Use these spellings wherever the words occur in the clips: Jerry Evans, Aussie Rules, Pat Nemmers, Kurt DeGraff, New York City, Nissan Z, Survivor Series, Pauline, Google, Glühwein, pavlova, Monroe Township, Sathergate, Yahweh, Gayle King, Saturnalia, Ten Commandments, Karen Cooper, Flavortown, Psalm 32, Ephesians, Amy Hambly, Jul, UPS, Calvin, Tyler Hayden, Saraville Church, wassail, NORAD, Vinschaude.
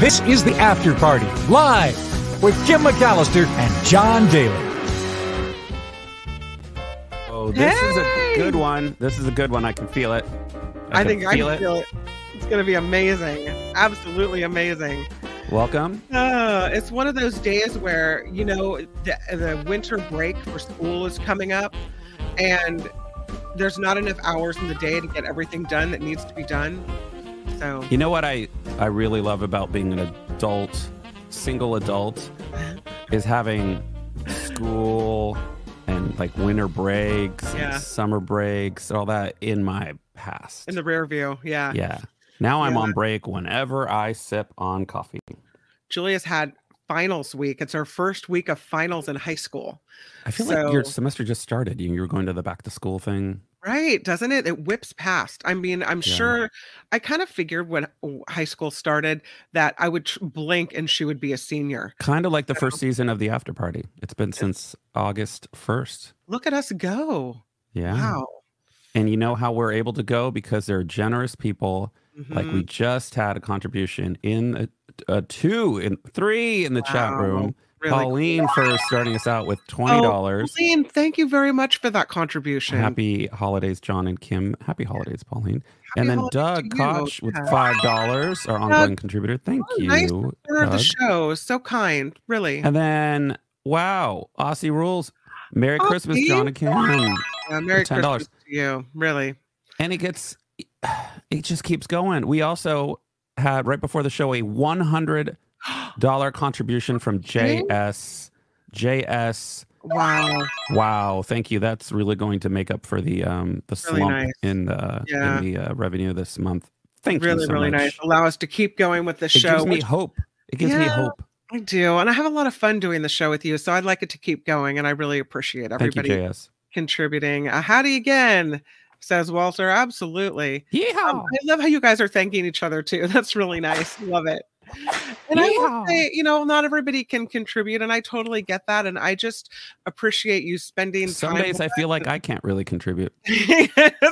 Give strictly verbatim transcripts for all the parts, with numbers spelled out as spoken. This is The After Party, live with Jim McAllister and John Daly. Oh, this hey! is a good one. This is a good one. I can feel it. I, I think feel I can it. feel it. It's going to be amazing. Absolutely amazing. Welcome. Uh, it's one of those days where, you know, the, the winter break for school is coming up, and there's not enough hours in the day to get everything done that needs to be done. So you know what I, I really love about being an adult, single adult, is having school and like winter breaks, yeah. and summer breaks, all that in my past. In the rear view, yeah. Yeah. Now I'm yeah. on break whenever I sip on coffee. Julius had finals week. It's our first week of finals in high school. I feel so, like your semester just started. You were going to the back to school thing. Right. Doesn't it? It whips past. I mean, I'm yeah. sure I kind of figured when high school started that I would blink and she would be a senior. Kind of like the so, first season of The After Party. It's been since August first. Look at us go. Yeah. Wow. And you know how we're able to go? Because there are generous people. Mm-hmm. Like we just had a contribution in a, a two and three in the wow. chat room. Really Pauline cool. for starting us out with twenty dollars. Oh, Pauline, thank you very much for that contribution. Happy holidays, John and Kim. Happy holidays, Pauline. Happy and then Doug Koch with five dollars, our ongoing Doug. contributor. Thank oh, you. Nice for the show. So kind, really. And then, wow, Aussie Rules. Merry Aussie. Christmas, John and Kim. Yeah, Merry ten dollars. Christmas to you, really. And it gets... it just keeps going. We also had, right before the show, a one hundred dollar contribution from J S. J S. Wow. Wow. Thank you. That's really going to make up for the um the really slump nice. in the, yeah. in the uh, revenue this month. Thank really, you so really much. Really, really nice. Allow us to keep going with the show. It gives me which, hope. It gives yeah, me hope. I do. And I have a lot of fun doing the show with you, so I'd like it to keep going, and I really appreciate everybody you, contributing. Uh, howdy again. Says Walter. Absolutely. Um, I love how you guys are thanking each other too. That's really nice. Love it. And Yeehaw. I will say, you know, not everybody can contribute, and I totally get that. And I just appreciate you spending Some time days I feel like I can't really contribute.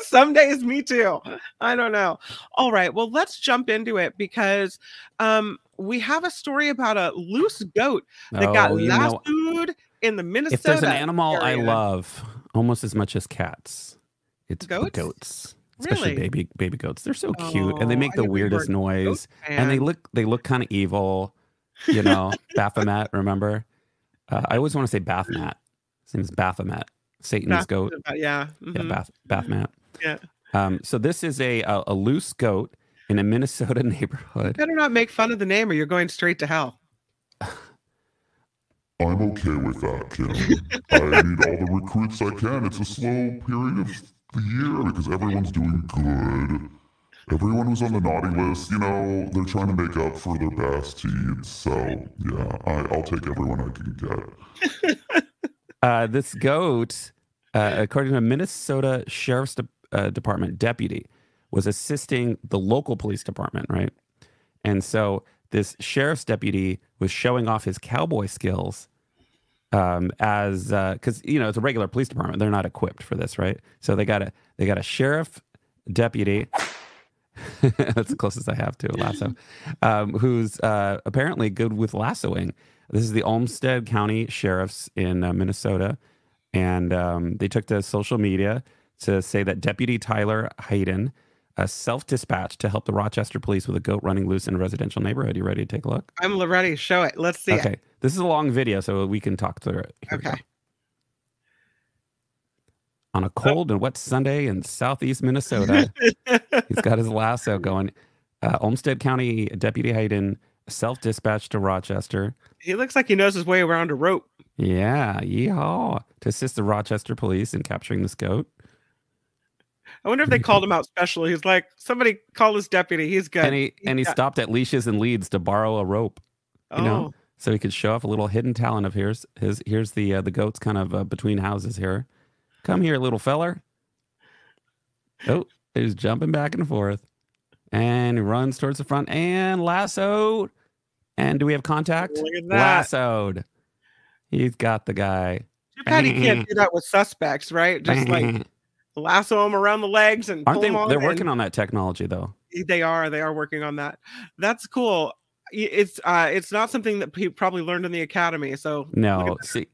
Some days me too. I don't know. All right. Well, let's jump into it because um we have a story about a loose goat that oh, got lassoed in the Minnesota. If there's an animal area. I love almost as much as cats. It's goats? goats, especially really? baby baby goats. They're so oh, cute, and they make the weirdest noise. And they look they look kind of evil, you know. Baphomet, remember? Uh, I always want to say Baphomet. His name is Baphomet, Satan's Bath goat. Yeah, mm-hmm. yeah, Bath, Baphomet. Yeah. Um, so this is a, a a loose goat in a Minnesota neighborhood. You better not make fun of the name, or you're going straight to hell. I'm okay with that, Kim. I need all the recruits I can. It's a slow period of the year because everyone's doing good. Everyone who's on the naughty list, you know, they're trying to make up for their past deeds. So yeah, I, I'll take everyone I can get. Uh, this goat, uh, according to a Minnesota Sheriff's de uh, Department deputy, was assisting the local police department, right? And so this sheriff's deputy was showing off his cowboy skills. Um, as uh, because you know it's a regular police department, they're not equipped for this, right? So they got a they got a sheriff deputy. That's the closest I have to a lasso, um, who's uh, apparently good with lassoing. This is the Olmsted County Sheriff's in uh, Minnesota, and um, they took to social media to say that Deputy Tyler Hayden uh, self-dispatched to help the Rochester police with a goat running loose in a residential neighborhood. You ready to take a look? I'm ready. Show it. Let's see. Okay. It. This is a long video, so we can talk through it. Here okay. On a cold and wet Sunday in southeast Minnesota, he's got his lasso going. Uh, Olmsted County Deputy Hayden self-dispatched to Rochester. He looks like he knows his way around a rope. Yeah, yeehaw. To assist the Rochester police in capturing this goat. I wonder if they called him out special. He's like, somebody call his deputy. He's good. And he, he's and he stopped at leashes and leads to borrow a rope. You oh. know? So he could show off a little hidden talent of here's his. Here's the uh, the goat's kind of uh, between houses here. Come here, little feller. Oh, he's jumping back and forth, and he runs towards the front and lassoed. And do we have contact? Look at that. Lassoed. He's got the guy. Too bad he can't do that with suspects, right? Just like lasso him around the legs and. Aren't pull they? Him on they're and... working on that technology, though. They are. They are working on that. That's cool. it's uh, it's not something that he probably learned in the academy. So no, see,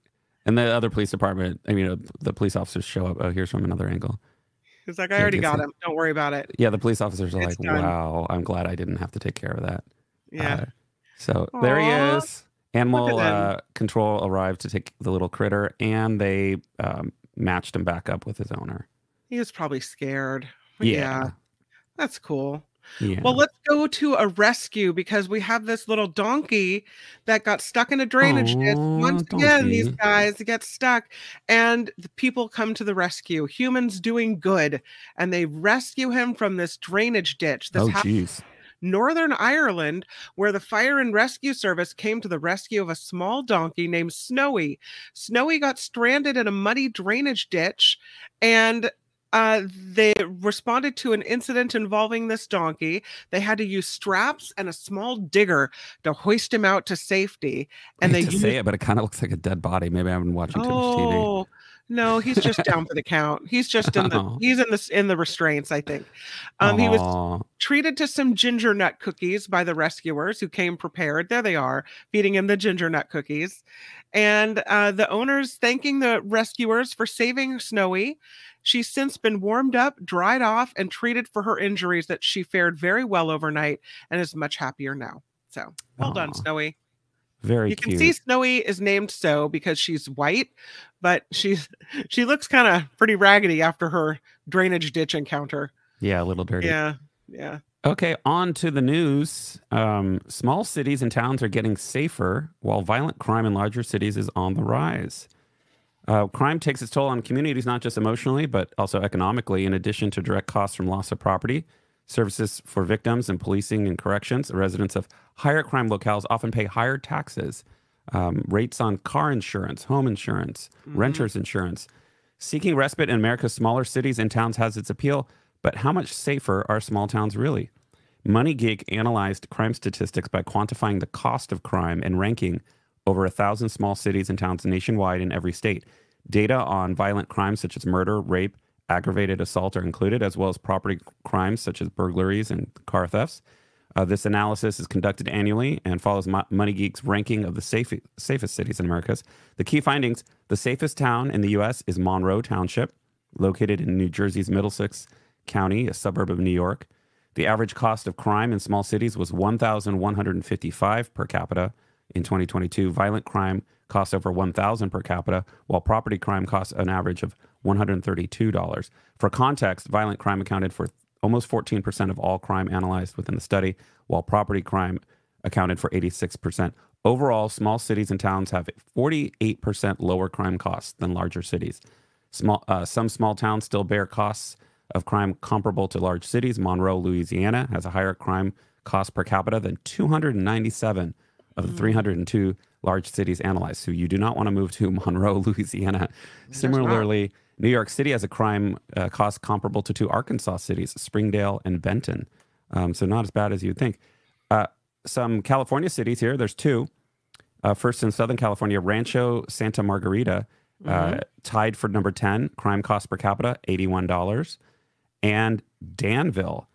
and the other police department, I mean, you know, the police officers show up. Oh, here's from another angle. He's like, I already got him. Don't worry about it. Yeah, the police officers are like, wow, I'm glad I didn't have to take care of that. Yeah. Uh, so there he is. Animal uh, control arrived to take the little critter, and they um, matched him back up with his owner. He was probably scared. Yeah. Yeah. That's cool. Yeah. Well, let's go to a rescue because we have this little donkey that got stuck in a drainage ditch. Once donkey. again, these guys get stuck, and the people come to the rescue. Humans doing good, and they rescue him from this drainage ditch. This oh, geez. Northern Ireland, where the Fire and Rescue Service came to the rescue of a small donkey named Snowy. Snowy got stranded in a muddy drainage ditch, and Uh, they responded to an incident involving this donkey. They had to use straps and a small digger to hoist him out to safety. And I hate they to say it, but it kind of looks like a dead body. Maybe I've been watching too oh, much T V. Oh no, he's just down for the count. He's just in the oh. he's in the in the restraints, I think. Um, oh. He was treated to some ginger nut cookies by the rescuers who came prepared. There they are, feeding him the ginger nut cookies, and uh, the owners thanking the rescuers for saving Snowy. She's since been warmed up, dried off, and treated for her injuries that she fared very well overnight and is much happier now. So, well Aww. done, Snowy. Very You cute. Can see Snowy is named so because she's white, but she's she looks kind of pretty raggedy after her drainage ditch encounter. Yeah, a little dirty. Yeah, yeah. Okay, on to the news. Um, small cities and towns are getting safer while violent crime in larger cities is on the rise. Uh, crime takes its toll on communities, not just emotionally, but also economically. In addition to direct costs from loss of property, services for victims and policing and corrections, residents of higher crime locales often pay higher taxes, um, rates on car insurance, home insurance, mm-hmm. renters insurance. Seeking respite in America's smaller cities and towns has its appeal, but how much safer are small towns really? MoneyGeek analyzed crime statistics by quantifying the cost of crime and ranking over a thousand small cities and towns nationwide in every state. Data on violent crimes such as murder, rape, aggravated assault are included, as well as property crimes such as burglaries and car thefts. Uh, this analysis is conducted annually and follows MoneyGeek's ranking of the safe, safest cities in America. The key findings: the safest town in the U S is Monroe Township, located in New Jersey's Middlesex County, a suburb of New York. The average cost of crime in small cities was one thousand one hundred fifty-five dollars per capita. In twenty twenty-two, violent crime costs over one thousand dollars per capita, while property crime costs an average of one hundred thirty-two dollars. For context, violent crime accounted for almost fourteen percent of all crime analyzed within the study, while property crime accounted for eighty-six percent. Overall, small cities and towns have forty-eight percent lower crime costs than larger cities. Small, uh, some small towns still bear costs of crime comparable to large cities. Monroe, Louisiana, has a higher crime cost per capita than two hundred ninety-seven of the three hundred two large cities analyzed. So you do not want to move to Monroe, Louisiana. There's Similarly, not. New York City has a crime uh, cost comparable to two Arkansas cities, Springdale and Benton. Um, so not as bad as you'd think. Uh, some California cities here, there's two. Uh, first in Southern California, Rancho Santa Margarita, uh, mm-hmm. tied for number ten, crime cost per capita, eighty-one dollars. And Danville,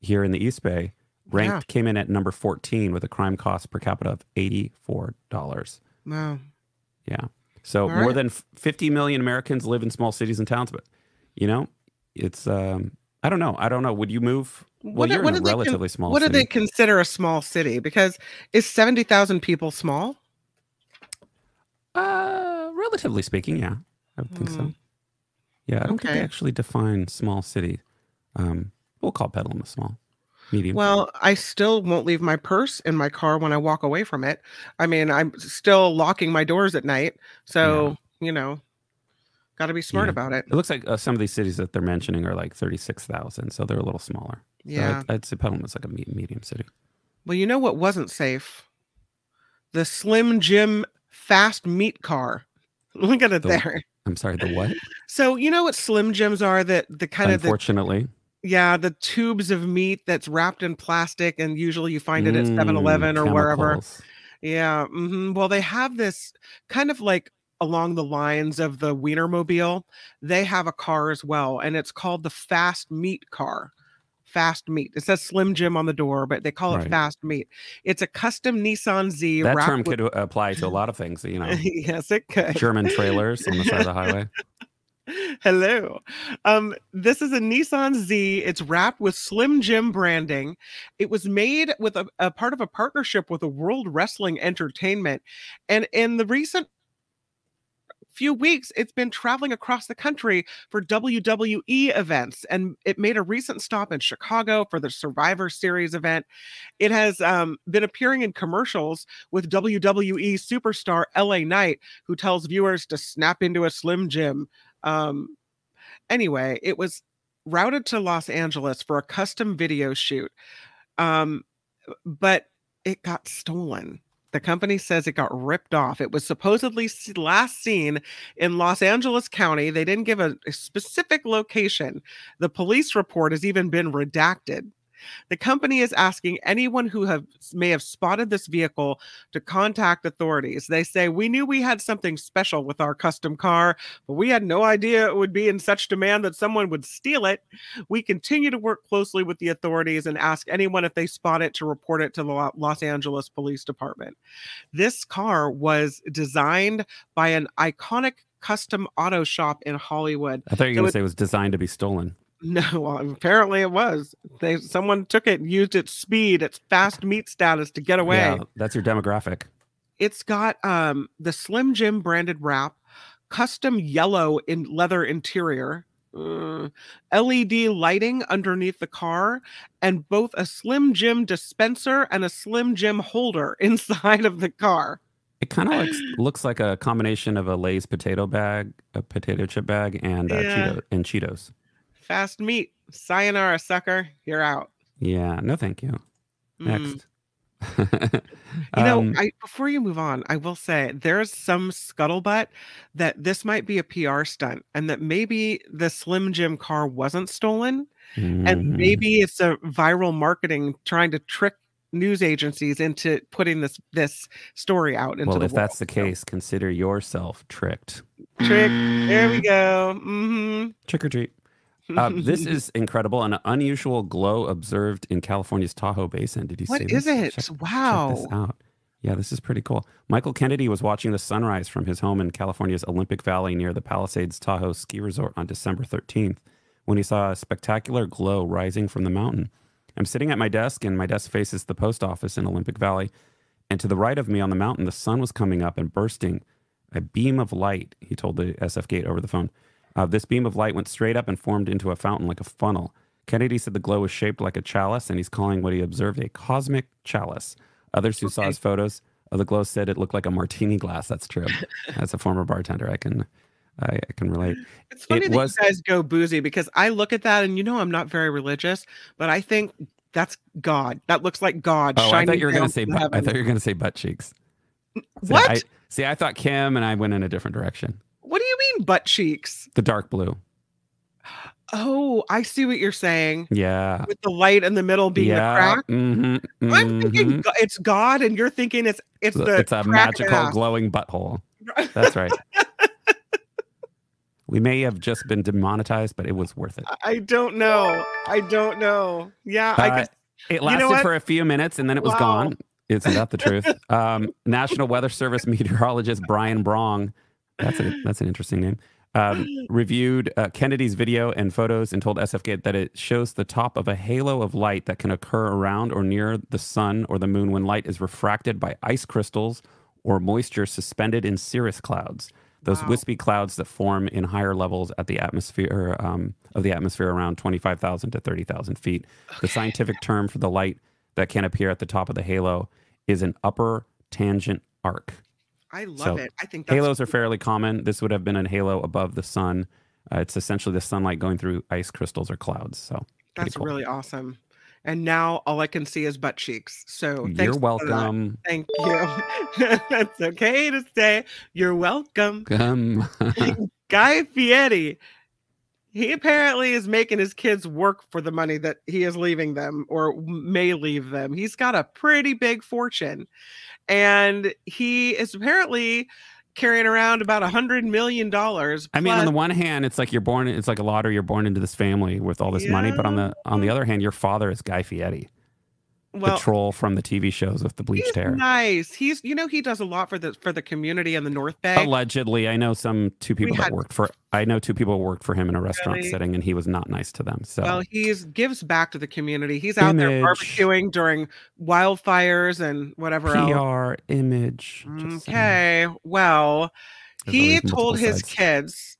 here in the East Bay, ranked yeah. came in at number fourteen with a crime cost per capita of eighty-four dollars. Wow. Yeah. So All more right. than fifty million Americans live in small cities and towns, but you know, it's um I don't know. I don't know. Would you move? Well, what, you're what in a relatively small what city. What do they consider a small city? Because is seventy thousand people small? Uh relatively speaking, yeah. I would think hmm. so. Yeah, I don't okay. think they actually define small city. Um we'll call Petaluma small. Medium. Well, I still won't leave my purse in my car when I walk away from it. I mean, I'm still locking my doors at night. So, yeah. you know, got to be smart yeah. about it. It looks like uh, some of these cities that they're mentioning are like thirty-six thousand. So they're a little smaller. Yeah. So I'd, I'd say Petaluma's like a me medium city. Well, you know what wasn't safe? The Slim Jim Fast Meat Car. Look at it the, there. I'm sorry, the what? So, you know what Slim Jims are? That the kind Unfortunately. of... Unfortunately. Yeah, the tubes of meat that's wrapped in plastic, and usually you find it at seven eleven mm, or chemicals. wherever. Yeah. Mm-hmm. Well, they have this kind of like along the lines of the Wienermobile. They have a car as well, and it's called the Fast Meat Car. Fast Meat. It says Slim Jim on the door, but they call right. it Fast Meat. It's a custom Nissan Z. That term could apply to a lot of things, you know. Yes, it could. German trailers on the side of the highway. Hello. Um, this is a Nissan Z. It's wrapped with Slim Jim branding. It was made with a, a part of a partnership with a World Wrestling Entertainment. And in the recent few weeks, it's been traveling across the country for W W E events. And it made a recent stop in Chicago for the Survivor Series event. It has um, been appearing in commercials with W W E superstar L A Knight, who tells viewers to snap into a Slim Jim. Um, anyway, it was routed to Los Angeles for a custom video shoot, um, but it got stolen. The company says it got ripped off. It was supposedly last seen in Los Angeles County. They didn't give a, a specific location. The police report has even been redacted. The company is asking anyone who have, may have spotted this vehicle to contact authorities. They say, we knew we had something special with our custom car, but we had no idea it would be in such demand that someone would steal it. We continue to work closely with the authorities and ask anyone if they spot it to report it to the Los Angeles Police Department. This car was designed by an iconic custom auto shop in Hollywood. I thought you were so going to say it was designed to be stolen. No, well, apparently it was. They someone took it and used its speed, its fast meat status to get away. Yeah, that's your demographic. It's got um, the Slim Jim branded wrap, custom yellow in leather interior, uh, L E D lighting underneath the car, and both a Slim Jim dispenser and a Slim Jim holder inside of the car. It kind of looks, looks like a combination of a Lay's potato bag, a potato chip bag, and uh, yeah. Cheeto, and Cheetos. Fast meat. Sayonara, sucker. You're out. Yeah. No, thank you. Next. Mm. You know, um, I, before you move on, I will say there's some scuttlebutt that this might be a P R stunt and that maybe the Slim Jim car wasn't stolen. Mm-hmm. And maybe it's a viral marketing trying to trick news agencies into putting this this story out into well, the if world. That's the case, so. Consider yourself tricked. Trick. There we go. Mm-hmm. Trick or treat. Uh, this is incredible. An unusual glow observed in California's Tahoe Basin. Did you see this? What is it? Check, wow. Check this out. Yeah, this is pretty cool. Michael Kennedy was watching the sunrise from his home in California's Olympic Valley near the Palisades Tahoe Ski Resort on December thirteenth when he saw a spectacular glow rising from the mountain. I'm sitting at my desk, and my desk faces the post office in Olympic Valley. And to the right of me on the mountain, the sun was coming up and bursting. A beam of light, he told the S F Gate over the phone. Uh, this beam of light went straight up and formed into a fountain like a funnel. Kennedy said the glow was shaped like a chalice, and he's calling what he observed a cosmic chalice. Others who okay. saw his photos of the glow said it looked like a martini glass. That's true. As a former bartender, I can I, I can relate. It's funny it that was, you guys go boozy, because I look at that, and you know I'm not very religious, but I think that's God. That looks like God. Oh, I thought you were going to say butt, I thought you were going to say butt cheeks. What? See I, see, I thought Kim and I went in a different direction. What do you mean butt cheeks? The dark blue. Oh, I see what you're saying. Yeah. With the light in the middle being yeah. the crack. Mm-hmm, mm-hmm. I'm thinking it's God and you're thinking it's it's the It's a magical ass. glowing butthole. That's right. We may have just been demonetized, but it was worth it. I don't know. I don't know. Yeah. Uh, I guess, it lasted you know for a few minutes and then it was wow. gone. It's not the truth. Um, National Weather Service meteorologist Brian Brong. That's a, that's an interesting name. Um, reviewed uh, Kennedy's video and photos and told S F Gate that it shows the top of a halo of light that can occur around or near the sun or the moon when light is refracted by ice crystals or moisture suspended in cirrus clouds. Those wow. wispy clouds that form in higher levels at the atmosphere um, of the atmosphere around twenty-five thousand to thirty thousand feet. Okay. The scientific term for the light that can appear at the top of the halo is an upper tangent arc. I love so, it. I think that's halos cool. are fairly common. This would have been a halo above the sun. Uh, it's essentially the sunlight going through ice crystals or clouds. So that's cool. really awesome. And now all I can see is butt cheeks. So thanks you're welcome. Thank you. That's okay to say. You're welcome. Come. Guy Fieri. He apparently is making his kids work for the money that he is leaving them or may leave them. He's got a pretty big fortune. And he is apparently carrying around about a hundred million dollars. I mean, on the one hand, it's like you're born, it's like a lottery. You're born into this family with all this yeah. money. But on the on the other hand, your father is Guy Fieri, well, the troll from the T V shows with the bleached hair. Nice. He's, you know, he does a lot for the for the community in the North Bay. Allegedly, I know some two people we that had, worked for. I know two people worked for him in a restaurant really? setting, and he was not nice to them. So well, he gives back to the community. He's out image. there barbecuing during wildfires and whatever P R, else. P R image. Just okay. Saying. Well, There's he told his sides. kids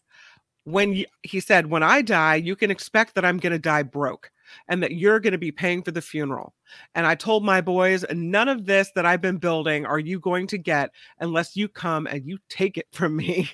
when you, he said, "When I die, you can expect that I'm going to die broke." And that you're going to be paying for the funeral. And I told my boys, none of this that I've been building are you going to get unless you come and you take it from me.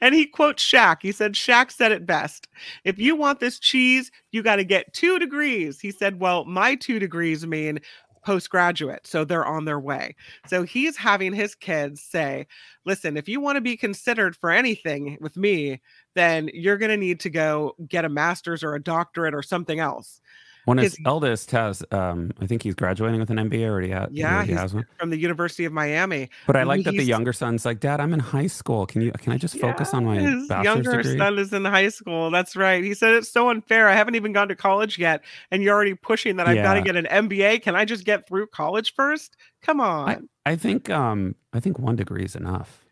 And he quotes Shaq. He said, Shaq said it best. If you want this cheese, you got to get two degrees. He said, well, my two degrees mean postgraduate. So they're on their way. So he's having his kids say, listen, if you want to be considered for anything with me, then you're going to need to go get a master's or a doctorate or something else. One his eldest has, um, I think he's graduating with an M B A already. At, yeah, he has one. From the University of Miami. But I like he's, that the younger son's like, Dad, I'm in high school. Can you? Can I just focus yeah, on my his bachelor's younger degree? Son is in high school. That's right. He said, it's so unfair. I haven't even gone to college yet. And you're already pushing that I've yeah. got to get an M B A. Can I just get through college first? Come on. I, I think um, I think one degree is enough.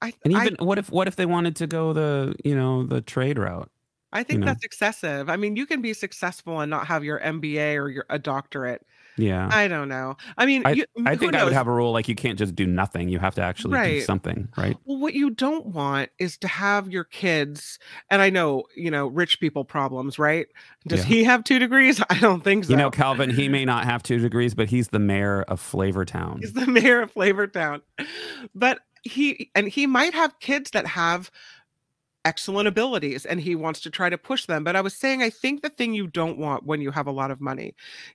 I, and even I, what if what if they wanted to go the you know the trade route? I think you know? that's excessive. I mean, you can be successful and not have your M B A or your a doctorate. Yeah, I don't know. I mean, I, you, I think knows? I would have a rule like you can't just do nothing. You have to actually right. do something, right? Well, what you don't want is to have your kids. And I know, you know, rich people problems, right? Does yeah. he have two degrees? I don't think so. You know, Calvin, he may not have two degrees, but he's the mayor of Flavortown. He's the mayor of Flavortown, but. He and he might have kids that have excellent abilities and he wants to try to push them. But I was saying, I think the thing you don't want when you have a lot of money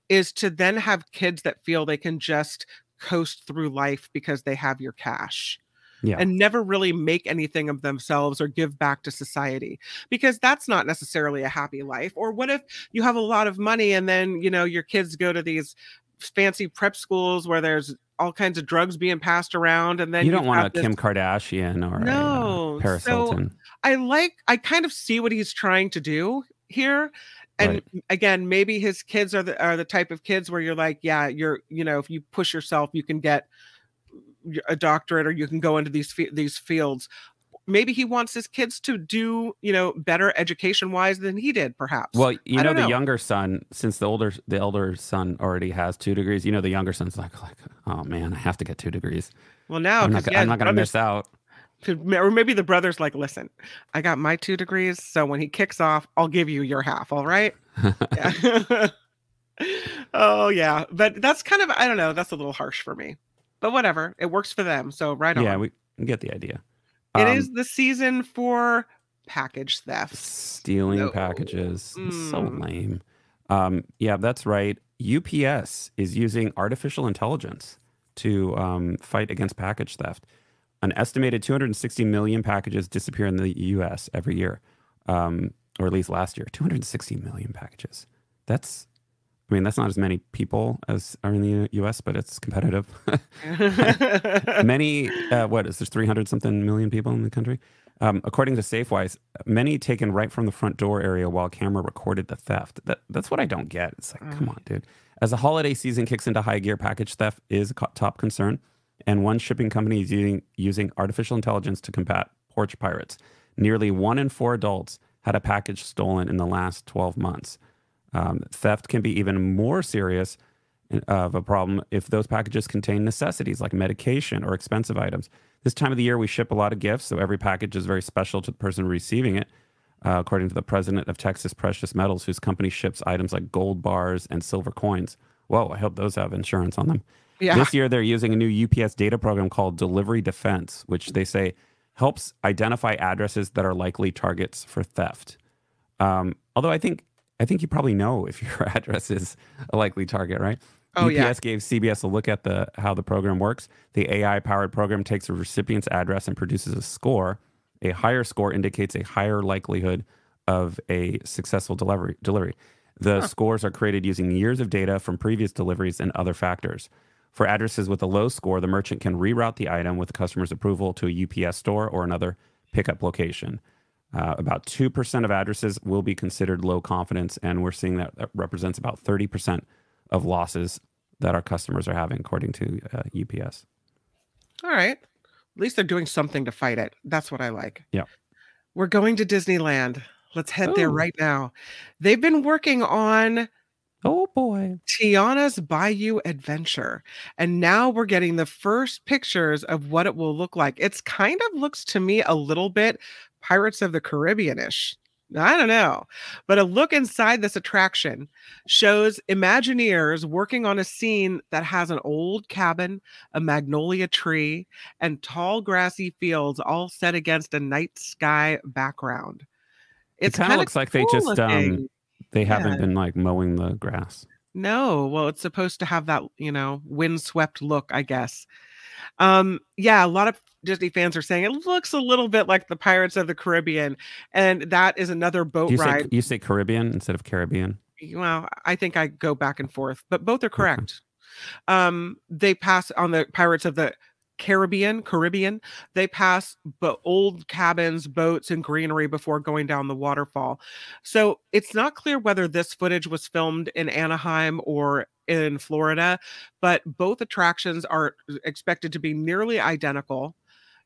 is to then have kids that feel they can just coast through life because they have your cash. Yeah. And never really make anything of themselves or give back to society, because that's not necessarily a happy life. Or what if you have a lot of money and then, you know, your kids go to these fancy prep schools where there's all kinds of drugs being passed around, and then you don't want a this... Kim Kardashian or no, a, uh, Paris so Hilton. I like, I kind of see what he's trying to do here. And right. again, maybe his kids are the, are the type of kids where you're like, yeah, you're, you know, if you push yourself, you can get a doctorate or you can go into these, these fields. Maybe he wants his kids to do, you know, better education wise than he did, perhaps. Well, you know, know, the younger son, since the older, the elder son already has two degrees, you know, the younger son's like, like oh man, I have to get two degrees. Well, now I'm not, yeah, I'm not going to miss out. Or maybe the brother's like, listen, I got my two degrees. So when he kicks off, I'll give you your half. All right. Yeah. Oh yeah. But that's kind of, I don't know. That's a little harsh for me, but whatever. It works for them. So right on. Yeah, we get the idea. It um, is the season for package theft. Stealing no. packages. Mm. So lame. Um, yeah, that's right. U P S is using artificial intelligence to um, fight against package theft. An estimated two hundred sixty million packages disappear in the U S every year, um, or at least last year. two hundred sixty million packages. That's... I mean, that's not as many people as are in the U S, but it's competitive. Many, uh, what is there, three hundred something million people in the country? Um, according to Safewise, many taken right from the front door area while camera recorded the theft. That, that's what I don't get. It's like, come on, dude. As the holiday season kicks into high gear, package theft is a top concern. And one shipping company is using, using artificial intelligence to combat porch pirates. Nearly one in four adults had a package stolen in the last twelve months. Um, theft can be even more serious of a problem if those packages contain necessities like medication or expensive items. This time of the year, we ship a lot of gifts, so every package is very special to the person receiving it, uh, according to the president of Texas Precious Metals, whose company ships items like gold bars and silver coins. Whoa, I hope those have insurance on them. Yeah. This year, they're using a new U P S data program called Delivery Defense, which they say helps identify addresses that are likely targets for theft. Um, although I think... I think you probably know if your address is a likely target, right? Oh, U P S yeah. gave C B S a look at the how the program works. The A I-powered program takes a recipient's address and produces a score. A higher score indicates a higher likelihood of a successful delivery. delivery. The huh. scores are created using years of data from previous deliveries and other factors. For addresses with a low score, the merchant can reroute the item with the customer's approval to a U P S store or another pickup location. Uh, about two percent of addresses will be considered low confidence, and we're seeing that, that represents about thirty percent of losses that our customers are having, according to uh, U P S. All right. At least they're doing something to fight it. That's what I like. Yeah. We're going to Disneyland. Let's head oh. there right now. They've been working on oh boy, Tiana's Bayou Adventure. And now we're getting the first pictures of what it will look like. It's kind of looks to me a little bit Pirates of the Caribbean-ish. I don't know. But a look inside this attraction shows Imagineers working on a scene that has an old cabin, a magnolia tree, and tall grassy fields all set against a night sky background. It's it kind of looks cool like they just um, they haven't yeah. been like mowing the grass. No. Well, it's supposed to have that, you know, windswept look, I guess. Um, yeah, a lot of Disney fans are saying it looks a little bit like the Pirates of the Caribbean, and that is another boat you ride. Say, you say Caribbean instead of Caribbean? Well, I think I go back and forth, but both are correct. Okay. Um, they pass on the Pirates of the Caribbean, Caribbean. They pass but old cabins, boats, and greenery before going down the waterfall. So it's not clear whether this footage was filmed in Anaheim or in Florida, but both attractions are expected to be nearly identical.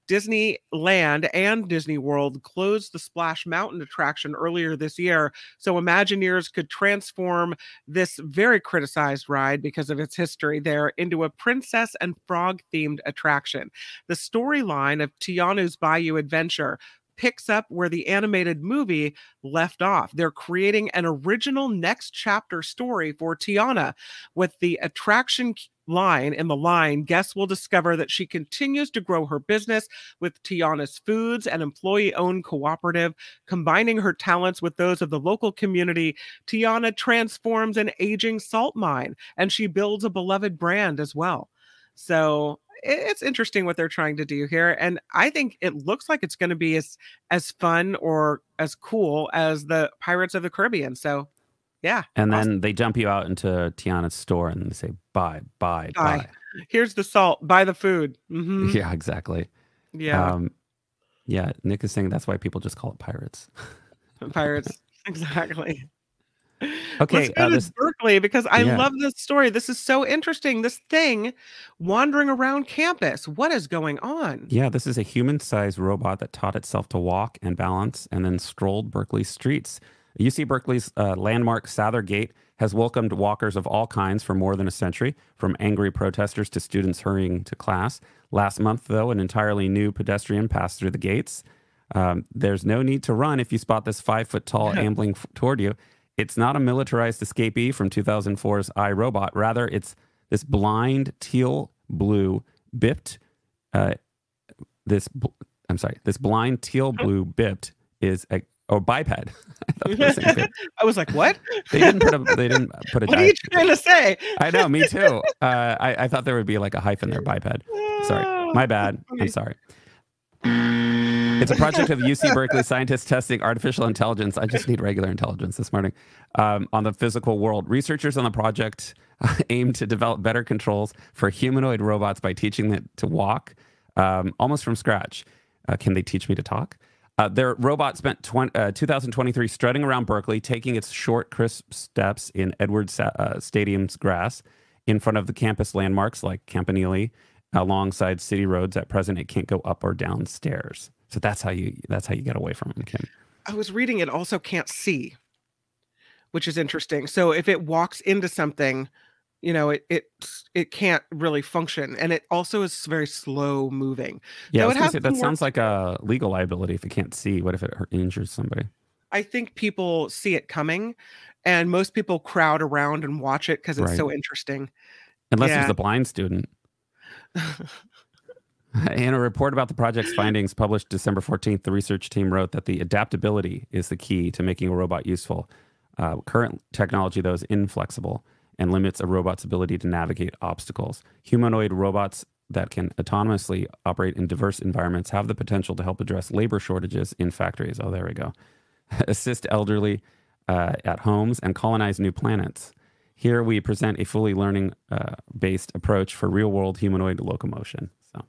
Disneyland and Disney World closed the Splash Mountain attraction earlier this year, so Imagineers could transform this very criticized ride because of its history there into a princess and frog-themed attraction. The storyline of Tiana's Bayou Adventure picks up where the animated movie left off. They're creating an original next chapter story for Tiana with the attraction line in the line. Guests will discover that she continues to grow her business with Tiana's Foods, an employee-owned cooperative. Combining her talents with those of the local community, Tiana transforms an aging salt mine, and she builds a beloved brand as well. So it's interesting what they're trying to do here, and I think it looks like it's going to be as as fun or as cool as the Pirates of the Caribbean. So yeah. And awesome. Then they dump you out into Tiana's store and they say, bye, bye, bye. bye. Here's the salt. Buy the food. Mm-hmm. Yeah, exactly. Yeah. Um, yeah. Nick is saying that's why people just call it Pirates. Pirates. Exactly. Okay. Let's go uh, to this, Berkeley, because I yeah. love this story. This is so interesting. This thing wandering around campus. What is going on? Yeah. This is a human-sized robot that taught itself to walk and balance and then strolled Berkeley streets. U C Berkeley's uh, landmark Sathergate has welcomed walkers of all kinds for more than a century, from angry protesters to students hurrying to class. Last month, though, an entirely new pedestrian passed through the gates. Um, there's no need to run if you spot this five-foot-tall ambling toward you. It's not a militarized escapee from two thousand four's iRobot. Rather, it's this blind teal-blue bipped... Uh, this... Bl I'm sorry. This blind teal-blue bipped is... a Or biped. I, I was like, "What?" They didn't put a. They didn't put a. What are you trying to say? I know. Me too. Uh, I I thought there would be like a hyphen there. Biped. Sorry, my bad. I'm sorry. It's a project of U C Berkeley scientists testing artificial intelligence. I just need regular intelligence this morning. Um, on the physical world, researchers on the project aim to develop better controls for humanoid robots by teaching them to walk, um, almost from scratch. Uh, can they teach me to talk? Uh, their robot spent twenty, uh, twenty twenty-three strutting around Berkeley, taking its short, crisp steps in Edwards uh, Stadium's grass in front of the campus landmarks like Campanile, alongside city roads. At present, it can't go up or down stairs. So that's how you that's how you get away from it, Kim. I was reading it also can't see, which is interesting. So if it walks into something, you know, it it it can't really function, and it also is very slow moving. Yeah, now, I was it that sounds like a legal liability if it can't see. What if it injures somebody? I think people see it coming, and most people crowd around and watch it because it's right. so interesting. Unless yeah. it's a blind student. In a report about the project's findings published December fourteenth, the research team wrote that the adaptability is the key to making a robot useful. Uh, current technology, though, is inflexible and limits a robot's ability to navigate obstacles. Humanoid robots that can autonomously operate in diverse environments have the potential to help address labor shortages in factories. Oh, there we go. Assist elderly uh, at homes and colonize new planets. Here we present a fully learning-based uh, approach for real-world humanoid locomotion. So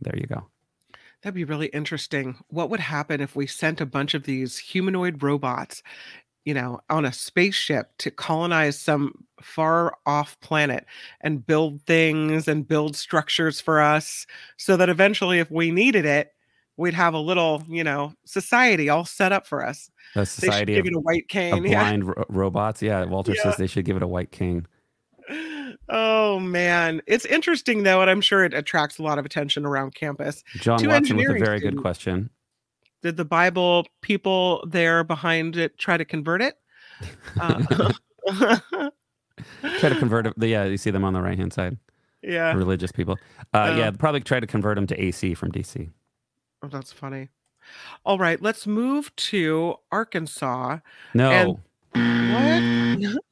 there you go. That'd be really interesting. What would happen if we sent a bunch of these humanoid robots, you know, on a spaceship to colonize some far off planet and build things and build structures for us so that eventually if we needed it, we'd have a little, you know, society all set up for us. A society of, give it a white cane. Of yeah. blind ro robots. Yeah. Walter yeah. says they should give it a white cane. Oh, man. It's interesting, though, and I'm sure it attracts a lot of attention around campus. John Two Watson with a very students. Good question. Did the Bible people there behind it try to convert it? Uh, try to convert it. Yeah, you see them on the right-hand side. Yeah. Religious people. Uh, uh, yeah, probably try to convert them to A C from D C. Oh, that's funny. All right, let's move to Arkansas. No. And what?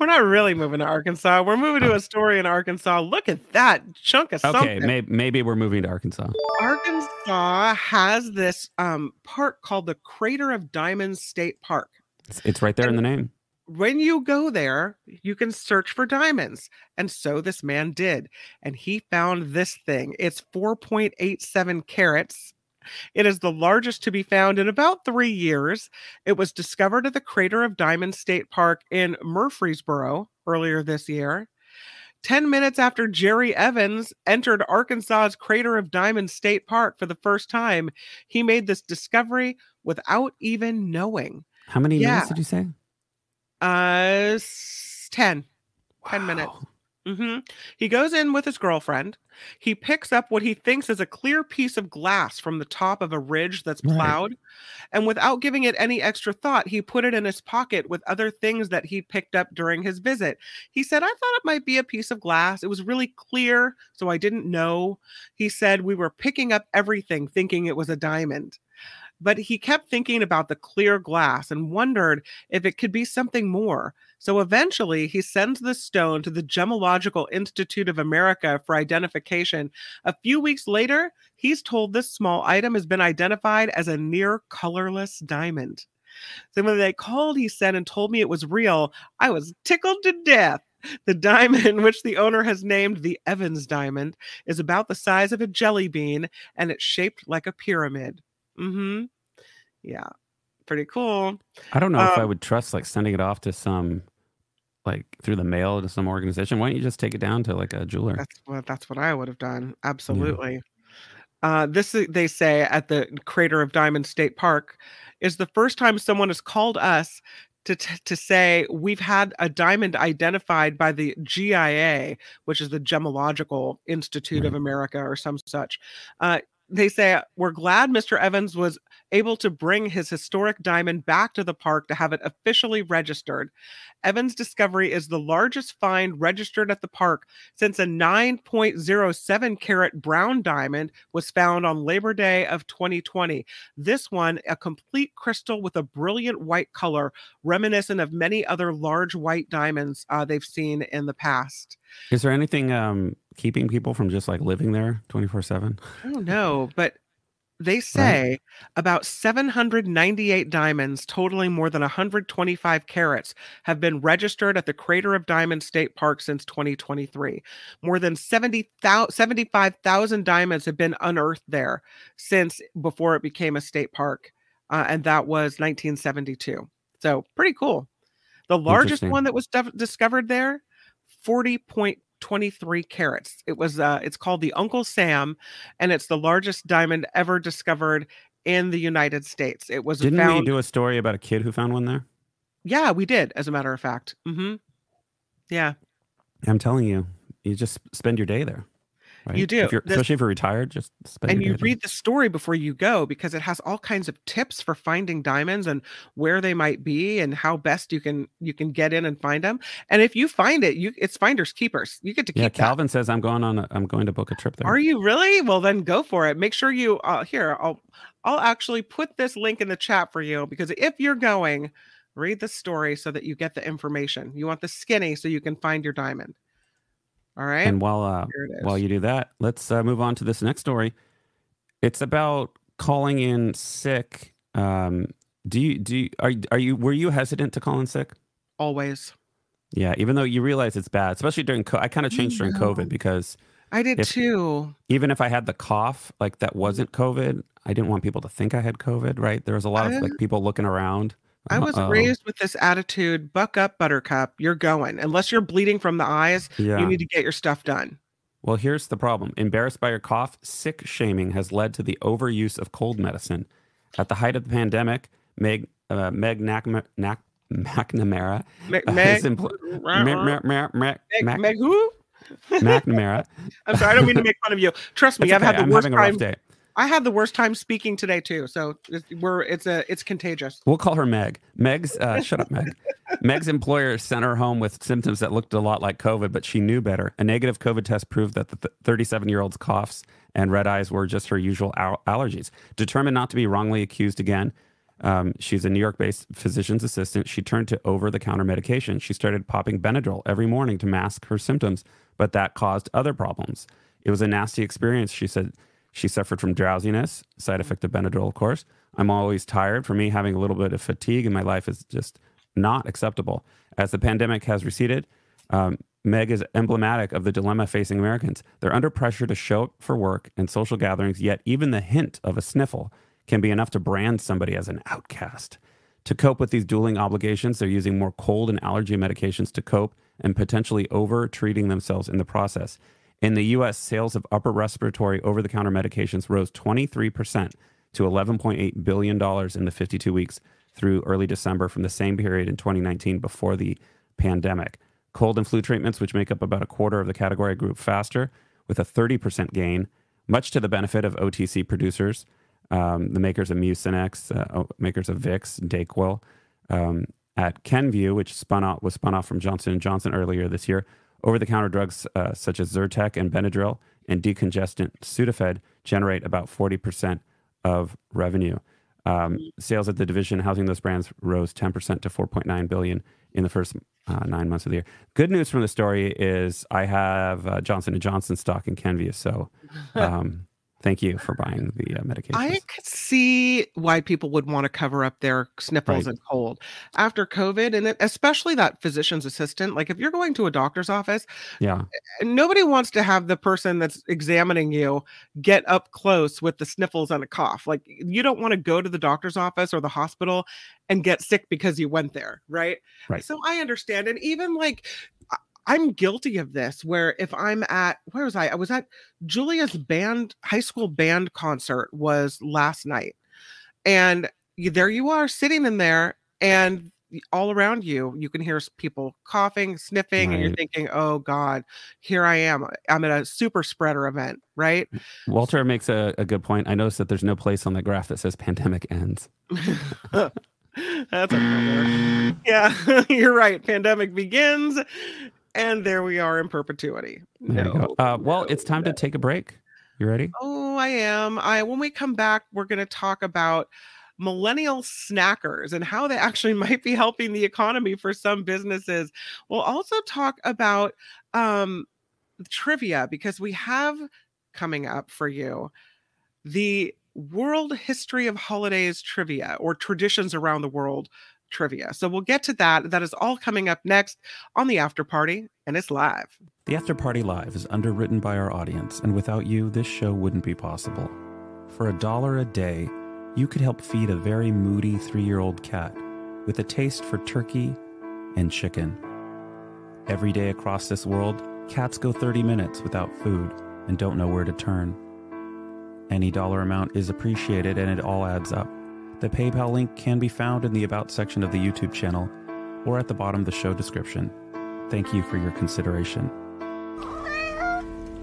We're not really moving to Arkansas. We're moving to a story in Arkansas. Look at that chunk of something. Okay, may maybe we're moving to Arkansas. Arkansas has this um, park called the Crater of Diamonds State Park. It's, it's right there and in the name. When you go there, you can search for diamonds. And so this man did. And he found this thing. It's four point eight seven carats. It is the largest to be found in about three years. It was discovered at the Crater of Diamonds State Park in Murfreesboro earlier this year. Ten minutes after Jerry Evans entered Arkansas's Crater of Diamonds State Park for the first time, he made this discovery without even knowing. How many yeah. minutes did you say? Uh, ten. Wow. Ten minutes. Mm-hmm. He goes in with his girlfriend. He picks up what he thinks is a clear piece of glass from the top of a ridge that's plowed. Right. And without giving it any extra thought, he put it in his pocket with other things that he picked up during his visit. He said, I thought it might be a piece of glass. It was really clear, so I didn't know. He said, we were picking up everything thinking it was a diamond. But he kept thinking about the clear glass and wondered if it could be something more. So eventually he sends the stone to the Gemological Institute of America for identification. A few weeks later, he's told this small item has been identified as a near colorless diamond. So when they called, he said, and told me it was real, I was tickled to death. The diamond, which the owner has named the Evans diamond, is about the size of a jelly bean, and it's shaped like a pyramid. Mm-hmm. Yeah. Pretty cool. I don't know um, if I would trust like sending it off to some, like through the mail to some organization. Why don't you just take it down to like a jeweler? That's what, that's what I would have done. Absolutely. Yeah. Uh, this, they say, at the Crater of Diamond State Park is the first time someone has called us to, to say we've had a diamond identified by the G I A, which is the Gemological Institute right. of America or some such. Uh, They say, we're glad Mister Evans was able to bring his historic diamond back to the park to have it officially registered. Evans' discovery is the largest find registered at the park since a nine point zero seven carat brown diamond was found on Labor Day of twenty twenty. This one, a complete crystal with a brilliant white color, reminiscent of many other large white diamonds uh, they've seen in the past. Is there anything um, keeping people from just like living there twenty-four seven? I don't know, but they say right. about seven hundred ninety-eight diamonds totaling more than one hundred twenty-five carats have been registered at the Crater of Diamonds State Park since twenty twenty-three. More than seventy-five thousand diamonds have been unearthed there since before it became a state park, uh, and that was nineteen seventy-two. So pretty cool. The largest one that was discovered there, forty point two three carats. It was uh it's called the Uncle Sam, and it's the largest diamond ever discovered in the United States. It was Didn't found... we do a story about a kid who found one there? Yeah, we did, as a matter of fact. Mm-hmm. Yeah. I'm telling you, you just spend your day there. Right? You do. If you're, this... Especially if you're retired, just spend and your day. And you read there. The story before you go, because it has all kinds of tips for finding diamonds and where they might be and how best you can you can get in and find them. And if you find it, you it's finders keepers. You get to keep it. Yeah, Calvin that. says I'm going on a, I'm going to book a trip there. Are you really? Well, then go for it. Make sure you uh here, I'll I'll actually put this link in the chat for you, because if you're going, read the story so that you get the information. You want the skinny so you can find your diamond. All right. And while uh, while you do that, let's uh, move on to this next story. It's about calling in sick. Um, do you do you, are are you were you hesitant to call in sick? Always. Yeah, even though you realize it's bad, especially during co I kind of changed during COVID because I did if, too. Even if I had the cough, like that wasn't COVID, I didn't want people to think I had COVID, right? There was a lot I, of like people looking around. I was uh-oh. raised with this attitude, buck up, buttercup, you're going. Unless you're bleeding from the eyes, yeah. you need to get your stuff done. Well, here's the problem. Embarrassed by your cough, sick shaming has led to the overuse of cold medicine. At the height of the pandemic, Meg, uh, Meg Nack- Nack- McNamara Meg, Meg, uh, Meg, Meg, Meg, Meg, Meg who? McNamara. I'm sorry, I don't mean to make fun of you. Trust me, it's I've okay. had the I'm worst having a rough time. Day. I had the worst time speaking today too, so it's, we're it's a it's contagious. We'll call her Meg. Meg's uh, shut up, Meg. Meg's employer sent her home with symptoms that looked a lot like COVID, but she knew better. A negative COVID test proved that the thirty-seven-year-old's coughs and red eyes were just her usual al allergies. Determined not to be wrongly accused again. Um, she's a New York-based physician's assistant. She turned to over-the-counter medication. She started popping Benadryl every morning to mask her symptoms, but that caused other problems. It was a nasty experience, she said. She suffered from drowsiness, side effect of Benadryl, of course. I'm always tired. For me, having a little bit of fatigue in my life is just not acceptable. As the pandemic has receded, um, Meg is emblematic of the dilemma facing Americans. They're under pressure to show up for work and social gatherings, yet even the hint of a sniffle can be enough to brand somebody as an outcast. To cope with these dueling obligations, they're using more cold and allergy medications to cope and potentially over-treating themselves in the process. In the U S, sales of upper respiratory over-the-counter medications rose twenty-three percent to eleven point eight billion dollars in the fifty-two weeks through early December from the same period in twenty nineteen before the pandemic. Cold and flu treatments, which make up about a quarter of the category, grew faster with a thirty percent gain, much to the benefit of O T C producers, um, the makers of Mucinex, uh, makers of Vicks, Dayquil. Um, at Kenvue, which spun out, was spun off from Johnson and Johnson earlier this year, over-the-counter drugs uh, such as Zyrtec and Benadryl and decongestant Sudafed generate about forty percent of revenue. Um, sales at the division housing those brands rose ten percent to four point nine billion dollars in the first uh, nine months of the year. Good news from the story is I have uh, Johnson and Johnson stock in Kenvue, so um, thank you for buying the uh, medications. I could see why people would want to cover up their sniffles right. and cold after COVID, and especially that physician's assistant. Like if you're going to a doctor's office, yeah, nobody wants to have the person that's examining you get up close with the sniffles and a cough. Like you don't want to go to the doctor's office or the hospital and get sick because you went there, right? Right. So I understand, and even like. I'm guilty of this where if I'm at, where was I? I was at Julius band, high school band concert was last night. And there you are sitting in there and all around you, you can hear people coughing, sniffing, right. and you're thinking, oh God, here I am. I'm at a super spreader event, right? Walter makes a, a good point. I noticed that there's no place on the graph that says pandemic ends. That's a yeah, you're right. Pandemic begins. And there we are in perpetuity. No. Uh, well, no, it's time no. to take a break. You ready? Oh, I am. I when we come back, we're going to talk about millennial snackers and how they actually might be helping the economy for some businesses. We'll also talk about um, trivia because we have coming up for you the World History of Holidays trivia or traditions around the world. Trivia. So we'll get to that. That is all coming up next on The After Party, and it's live. The After Party Live is underwritten by our audience, and without you, this show wouldn't be possible. For a dollar a day, you could help feed a very moody three-year-old cat with a taste for turkey and chicken. Every day across this world, cats go thirty minutes without food and don't know where to turn. Any dollar amount is appreciated, and it all adds up. The PayPal link can be found in the About section of the YouTube channel or at the bottom of the show description. Thank you for your consideration.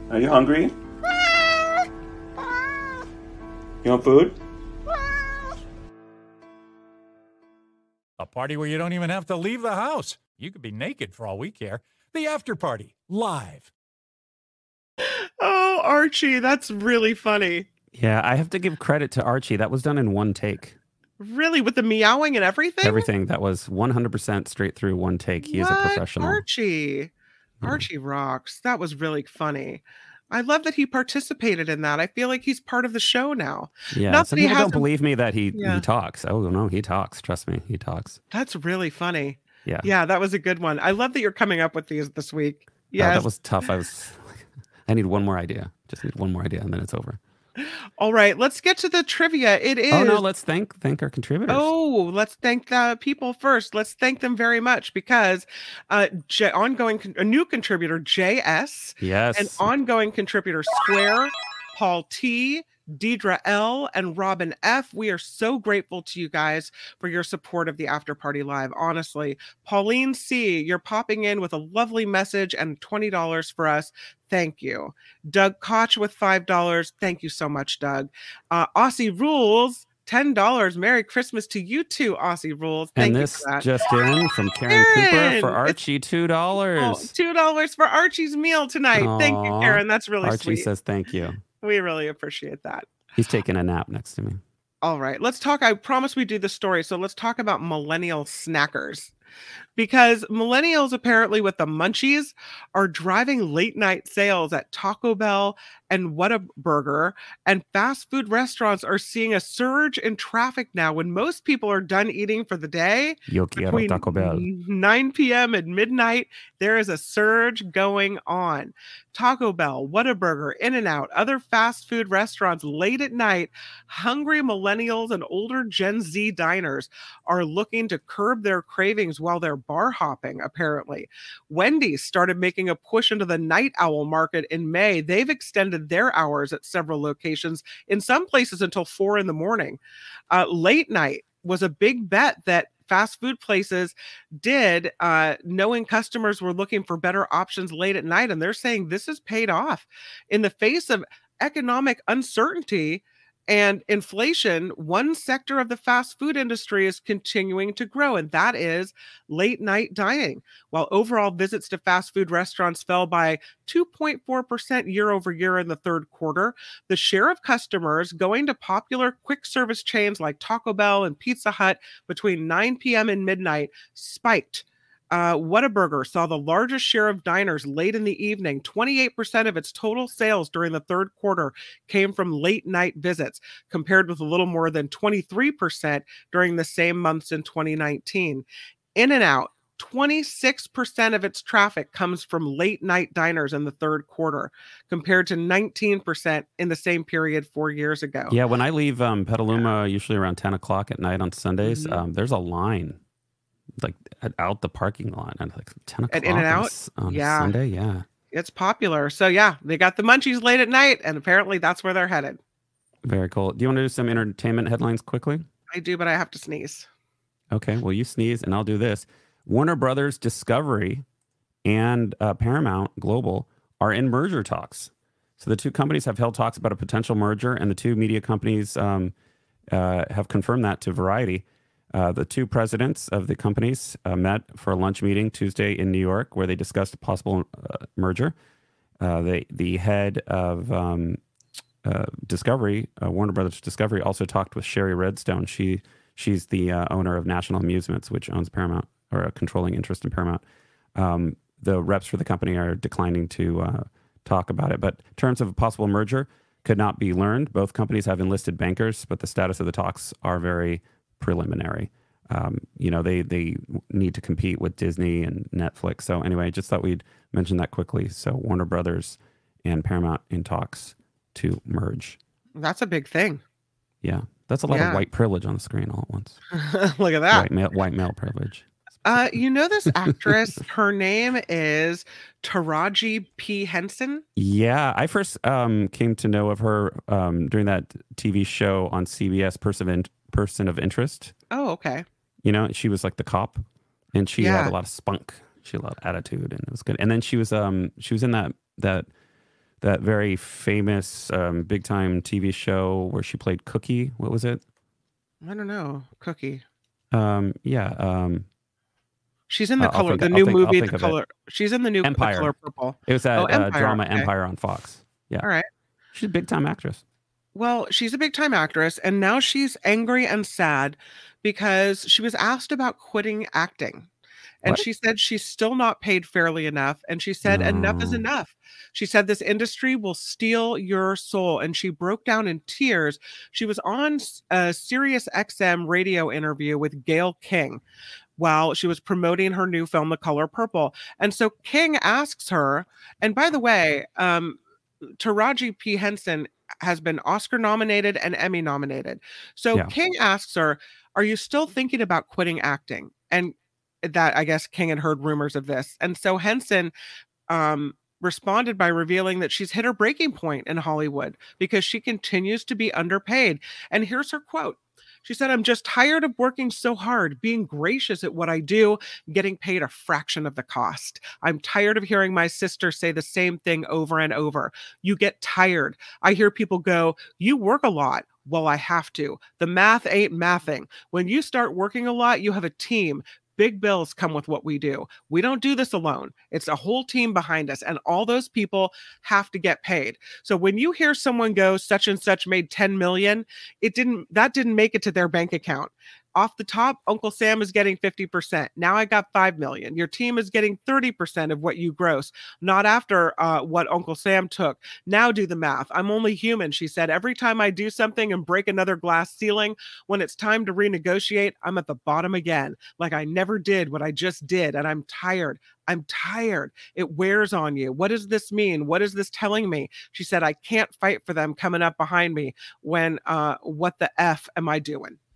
Are you hungry? You want food? A party where you don't even have to leave the house. You could be naked for all we care. The After Party, live. Oh, Archie, that's really funny. Yeah, I have to give credit to Archie. That was done in one take. Really? With the meowing and everything? Everything. That was one hundred percent straight through one take. He what? is a professional. Archie. Mm. Archie rocks. That was really funny. I love that he participated in that. I feel like he's part of the show now. Yeah, Not some people don't believe me that he, yeah. he talks. Oh, no, he talks. Trust me, he talks. That's really funny. Yeah. Yeah, that was a good one. I love that you're coming up with these this week. Yeah. Oh, that was tough. I was like, I need one more idea. Just need one more idea and then it's over. All right, let's get to the trivia. It is. Oh no, let's thank thank our contributors. Oh, let's thank the people first. Let's thank them very much because uh, J- ongoing con- a new contributor J S, yes, an ongoing contributor Square, Paul T, Deidre L, and Robin F. We are so grateful to you guys for your support of the After Party Live. Honestly, Pauline C, you're popping in with a lovely message and twenty dollars for us. Thank you. Doug Koch with five dollars. Thank you so much, Doug. Uh, Aussie Rules, ten dollars. Merry Christmas to you too, Aussie Rules. Thank and this you for that. Just in from Karen, Karen Cooper for Archie, two dollars. Oh, two dollars for Archie's meal tonight. Aww, thank you, Karen. That's really Archie sweet. Archie says thank you. We really appreciate that. He's taking a nap next to me. All right, let's talk. I promise we do the story. So let's talk about millennial snackers, because millennials apparently with the munchies are driving late night sales at Taco Bell and Whataburger, and fast food restaurants are seeing a surge in traffic now when most people are done eating for the day. Yo quiero Taco Bell. nine p.m. and midnight, there is a surge going on. Taco Bell, Whataburger, In-N-Out, other fast food restaurants late at night, hungry millennials and older Gen Z diners are looking to curb their cravings while they're bar hopping, apparently. Wendy's started making a push into the night owl market in May. They've extended their hours at several locations, in some places until four in the morning. Uh, late night was a big bet that fast food places did, uh, knowing customers were looking for better options late at night. And they're saying this has paid off in the face of economic uncertainty and inflation. One sector of the fast food industry is continuing to grow, and that is late night dining. While overall visits to fast food restaurants fell by two point four percent year over year in the third quarter, the share of customers going to popular quick service chains like Taco Bell and Pizza Hut between nine p.m. and midnight spiked. Uh, Whataburger saw the largest share of diners late in the evening. twenty-eight percent of its total sales during the third quarter came from late night visits, compared with a little more than twenty-three percent during the same months in twenty nineteen. In-N-Out, twenty-six percent of its traffic comes from late night diners in the third quarter, compared to nineteen percent in the same period four years ago. Yeah, when I leave um, Petaluma, yeah. usually around ten o'clock at night on Sundays, mm-hmm. um, there's a line like out the parking lot at like ten o'clock at In-N-Out on, on yeah. Sunday. Yeah, it's popular. So yeah, they got the munchies late at night, and apparently that's where they're headed. Very cool. Do you want to do some entertainment headlines quickly? I do, but I have to sneeze. Okay, well, you sneeze and I'll do this. Warner Brothers Discovery and uh, Paramount Global are in merger talks. So the two companies have held talks about a potential merger, and the two media companies um, uh, have confirmed that to Variety. Uh, the two presidents of the companies uh, met for a lunch meeting Tuesday in New York, where they discussed a possible uh, merger. Uh, they, the head of um, uh, Discovery, uh, Warner Brothers Discovery, also talked with Sherry Redstone. She she's the uh, owner of National Amusements, which owns Paramount, or a controlling interest in Paramount. Um, the reps for the company are declining to uh, talk about it, but terms of a possible merger could not be learned. Both companies have enlisted bankers, but the status of the talks are very preliminary. Um, you know, they they need to compete with Disney and Netflix. So anyway, I just thought we'd mention that quickly. So Warner Brothers and Paramount in talks to merge. That's a big thing. Yeah, that's a lot yeah. of white privilege on the screen all at once. Look at that. White male, white male privilege. Uh, you know this actress, her name is Taraji P. Henson. Yeah, I first um, came to know of her um, during that T V show on C B S, Person of, In- Person of Interest. Oh, okay. You know, she was like the cop, and she yeah. had a lot of spunk. She had a lot of attitude, and it was good. And then she was um she was in that that that very famous um, big time T V show where she played Cookie. What was it? I don't know. Cookie. Um. Yeah. Um. She's in the uh, color, think, the new think, movie, The Color. It. She's in the new Empire. The Color Purple. It was that oh, uh, drama okay. Empire on Fox. Yeah. All right. She's a big time actress. Well, she's a big time actress, and now she's angry and sad because she was asked about quitting acting. And what? She said she's still not paid fairly enough. And she said, no. Enough is enough. She said, this industry will steal your soul. And she broke down in tears. She was on a Sirius X M radio interview with Gayle King. while she was promoting her new film, The Color Purple. And so King asks her, and by the way, um, Taraji P. Henson has been Oscar nominated and Emmy nominated. So yeah. King asks her, are you still thinking about quitting acting? And that, I guess King had heard rumors of this. And so Henson um, responded by revealing that she's hit her breaking point in Hollywood because she continues to be underpaid. And here's her quote. She said, I'm just tired of working so hard, being gracious at what I do, getting paid a fraction of the cost. I'm tired of hearing my sister say the same thing over and over. You get tired. I hear people go, you work a lot. Well, I have to. The math ain't mathing. When you start working a lot, you have a team. Big bills come with what we do. We don't do this alone. It's a whole team behind us, and all those people have to get paid. So when you hear someone go, such and such made ten million, it didn't, that didn't make it to their bank account. Off the top, Uncle Sam is getting fifty percent. Now I got five million. Your team is getting thirty percent of what you gross, not after uh, what Uncle Sam took. Now do the math. I'm only human, she said. Every time I do something and break another glass ceiling, when it's time to renegotiate, I'm at the bottom again. Like I never did what I just did, and I'm tired. I'm tired. It wears on you. What does this mean? What is this telling me? She said, I can't fight for them coming up behind me when uh, what the F am I doing?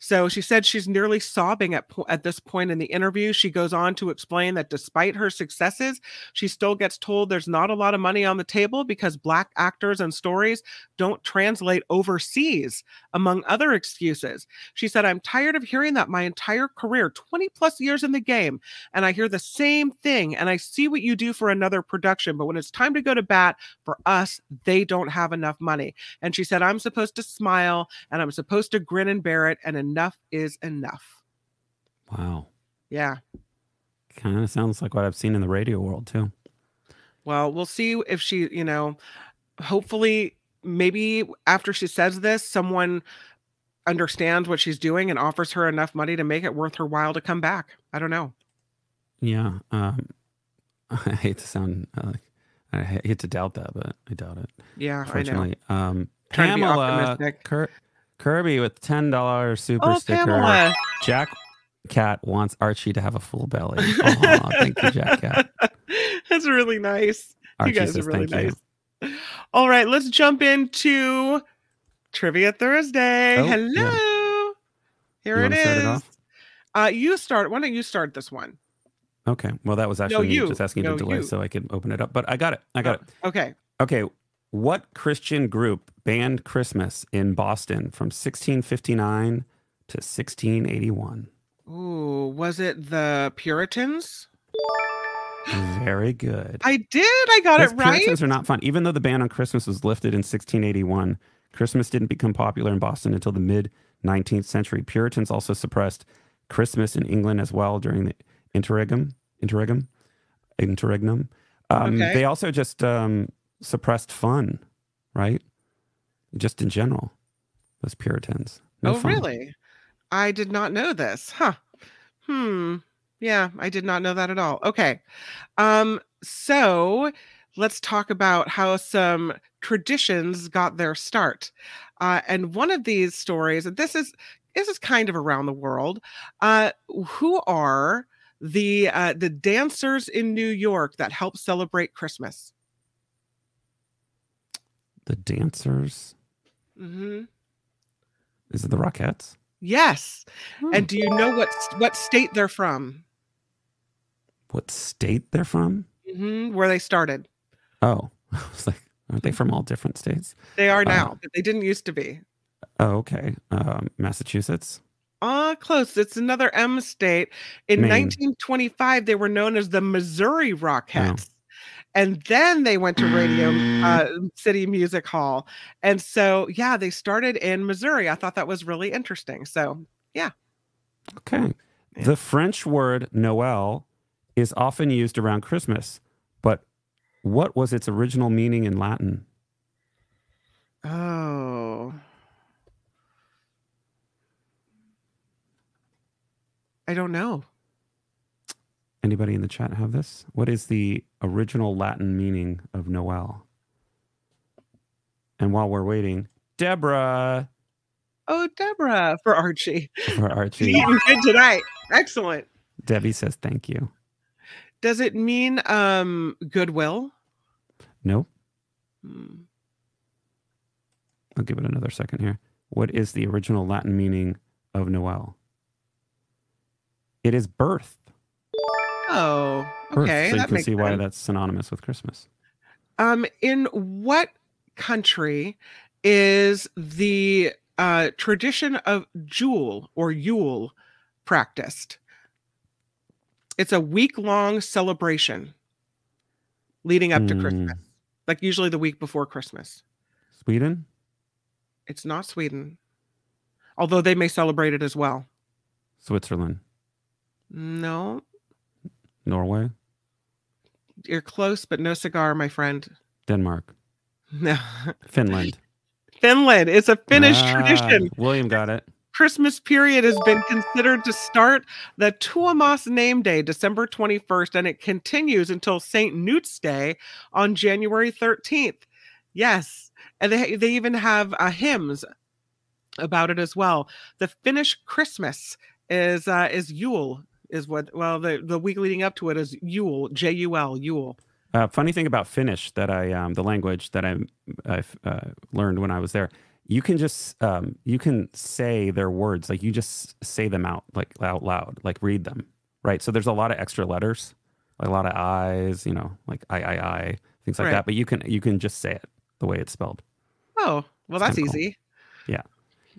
So she said she's nearly sobbing at, po at this point in the interview. She goes on to explain that despite her successes, she still gets told there's not a lot of money on the table because Black actors and stories don't translate overseas, among other excuses. She said, I'm tired of hearing that my entire career, twenty plus years in the game, and I hear the same thing, and I see what you do for another production, but when it's time to go to bat, for us, they don't have enough money. And she said, I'm supposed to smile, and I'm supposed to grin and bear it, and enough is enough. Wow. Yeah. Kind of sounds like what I've seen in the radio world too. Well, we'll see if she, you know, hopefully maybe after she says this, someone understands what she's doing and offers her enough money to make it worth her while to come back. I don't know. Yeah. Um, I hate to sound, uh, I hate to doubt that, but I doubt it. Yeah, I know. Um, Pamela Kurt. Kirby with ten dollar super oh, sticker. Pamela. Jack Cat wants Archie to have a full belly. Aww, thank you, Jack Cat. That's really nice. Archie, you guys says, are really nice. You. All right, let's jump into Trivia Thursday. Oh, hello. Yeah. Here you it is. Start it off? Uh, you start. Why don't you start this one? Okay. Well, that was actually no, you. just asking no, to delay you. so I could open it up. But I got it. I got oh, it. Okay. Okay. What Christian group banned Christmas in Boston from sixteen fifty-nine to sixteen eighty-one? Ooh, was it the Puritans? Very good. I did. I got it right. Puritans are not fun. Even though the ban on Christmas was lifted in sixteen eighty-one, Christmas didn't become popular in Boston until the mid nineteenth century. Puritans also suppressed Christmas in England as well during the interregnum. Interregnum? Interregnum. Um, okay. They also just... Um, suppressed fun, right? Just in general, those Puritans. No oh, fun. Really? I did not know this. Huh. Hmm. Yeah, I did not know that at all. Okay. Um, so let's talk about how some traditions got their start. Uh, and one of these stories, and this is, this is kind of around the world, uh, who are the, uh, the dancers in New York that help celebrate Christmas? The dancers. Mm-hmm. Is it the Rockettes? Yes. Hmm. And do you know what what state they're from? What state they're from? Mm-hmm. Where they started. Oh, I was like, aren't they from all different states? They are now, uh, but they didn't used to be. Oh, okay. Um, Massachusetts. Ah, uh, close. It's another M state. In Maine. nineteen twenty-five, they were known as the Missouri Rockettes. Oh. And then they went to Radio uh, City Music Hall. And so, yeah, they started in Missouri. I thought that was really interesting. So, yeah. Okay. Yeah. The French word Noël is often used around Christmas. But what was its original meaning in Latin? Oh. I don't know. Anybody in the chat have this? What is the original Latin meaning of Noel? And while we're waiting, Deborah, oh, Deborah, for Archie. For Archie. You did tonight. Excellent. Debbie says thank you. Does it mean um, goodwill? No. Hmm. I'll give it another second here. What is the original Latin meaning of Noel? It is birth. Oh, okay. Birth. So that you can see sense. Why that's synonymous with Christmas. Um, in what country is the uh, tradition of Jul or Yule practiced? It's a week-long celebration leading up mm. to Christmas, like usually the week before Christmas. Sweden? It's not Sweden, although they may celebrate it as well. Switzerland? No. Norway? You're close, but no cigar, my friend. Denmark? No. Finland? Finland. It's a Finnish ah, tradition. William got it. Christmas period has been considered to start the Tuomas name day, December twenty-first, and it continues until Saint Newt's Day on January thirteenth. Yes, and they, they even have uh, hymns about it as well. The Finnish Christmas is uh, is Yule, is what, well, the, the week leading up to it is Yule, J U L, Yule. Uh, funny thing about Finnish, that I um, the language that I I've, uh, learned when I was there, you can just um, you can say their words, like you just say them out like out loud, like read them, right? So there's a lot of extra letters, like a lot of I's, you know, like I I I things like right. that. But you can you can just say it the way it's spelled. Oh well, that's easy. Yeah.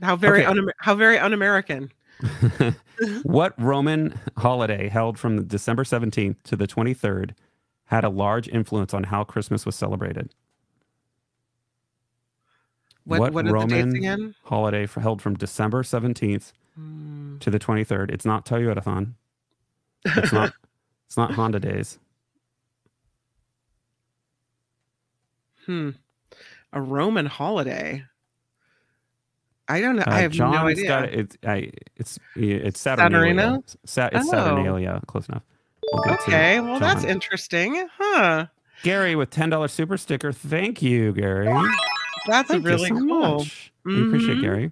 How very okay. un how very un-American. What Roman holiday held from December seventeenth to the twenty-third had a large influence on how Christmas was celebrated? What, what, what Roman again? holiday for, held from December seventeenth mm. to the twenty-third? It's not Toyotathon. It's not, it's not Honda Days. Hmm. A Roman holiday? I don't know. Uh, I have John's no idea. Got it. It, I, it's it's Saturnalia. Sa it's oh. Saturnalia. Close enough. We'll okay. Well, John. That's interesting. Huh. Gary with ten dollar super sticker. Thank you, Gary. That's Thank really so cool. Mm-hmm. We appreciate Gary.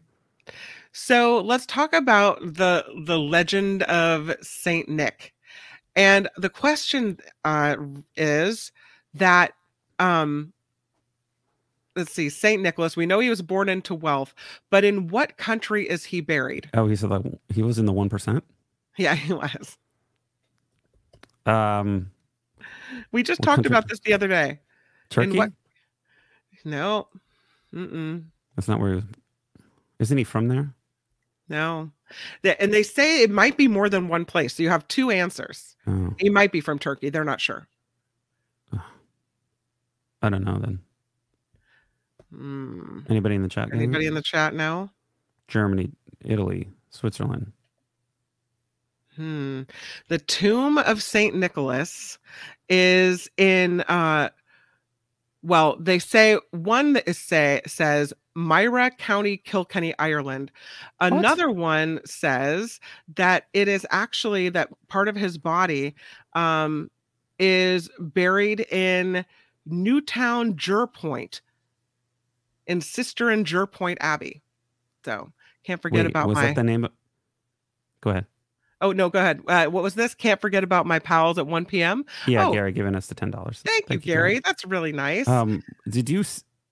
So let's talk about the the legend of Saint Nick, and the question uh, is that um, let's see, Saint Nicholas. We know he was born into wealth, but in what country is he buried? Oh, he's like he was in the one percent. Yeah, he was. Um, we just talked country? about this the other day. Turkey? In what... No. Mm-mm. That's not where he was. Isn't he from there? No. And they say it might be more than one place. So you have two answers. Oh. He might be from Turkey. They're not sure. I don't know then. Mm. Anybody in the chat? Anybody now? in the chat now? Germany, Italy, Switzerland. Hmm. The tomb of Saint Nicholas is in... Uh, Well, they say one that is say says Myra County, Kilkenny, Ireland. Another what? one says that it is actually that part of his body um, is buried in Newtown, Jerpoint, in Sister and Jerpoint Abbey. So can't forget Wait, about was my. Was that the name? Of... Go ahead. Oh, no, go ahead. Uh, what was this? Can't forget about my pals at one P M Yeah, oh, Gary giving us the ten dollars. Thank, thank you, Gary. Gary. That's really nice. Um, did you...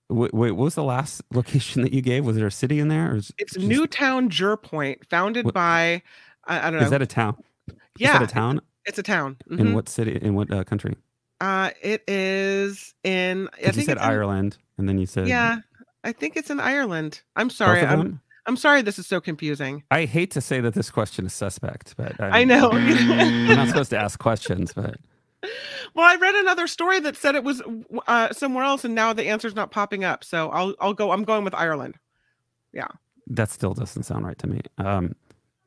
Wait, what was the last location that you gave? Was there a city in there? Or is it's just... Newtown Jerpoint, founded what? by... I, I don't know. Is that a town? Yeah. Is that a town? It's a town. Mm-hmm. In what city? In what uh, country? Uh, it is in... I think you said Ireland, in... and then you said... Yeah, I think it's in Ireland. I'm sorry. Both of them? I'm... I'm sorry this is so confusing. I hate to say that this question is suspect, but I'm, I know. I'm not supposed to ask questions, but. Well, I read another story that said it was uh, somewhere else, and now the answer's not popping up. So I'll I'll go. I'm going with Ireland. Yeah. That still doesn't sound right to me. Um,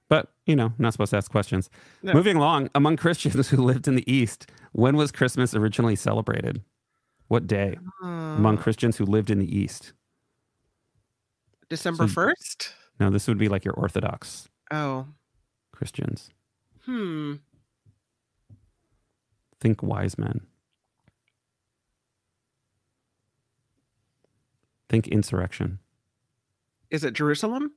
but you know, not supposed to ask questions. No. Moving along, among Christians who lived in the East, when was Christmas originally celebrated? What day? Uh... Among Christians who lived in the East. December first? No, this would be like your Orthodox oh. Christians. Hmm. Think wise men. Think insurrection. Is it Jerusalem?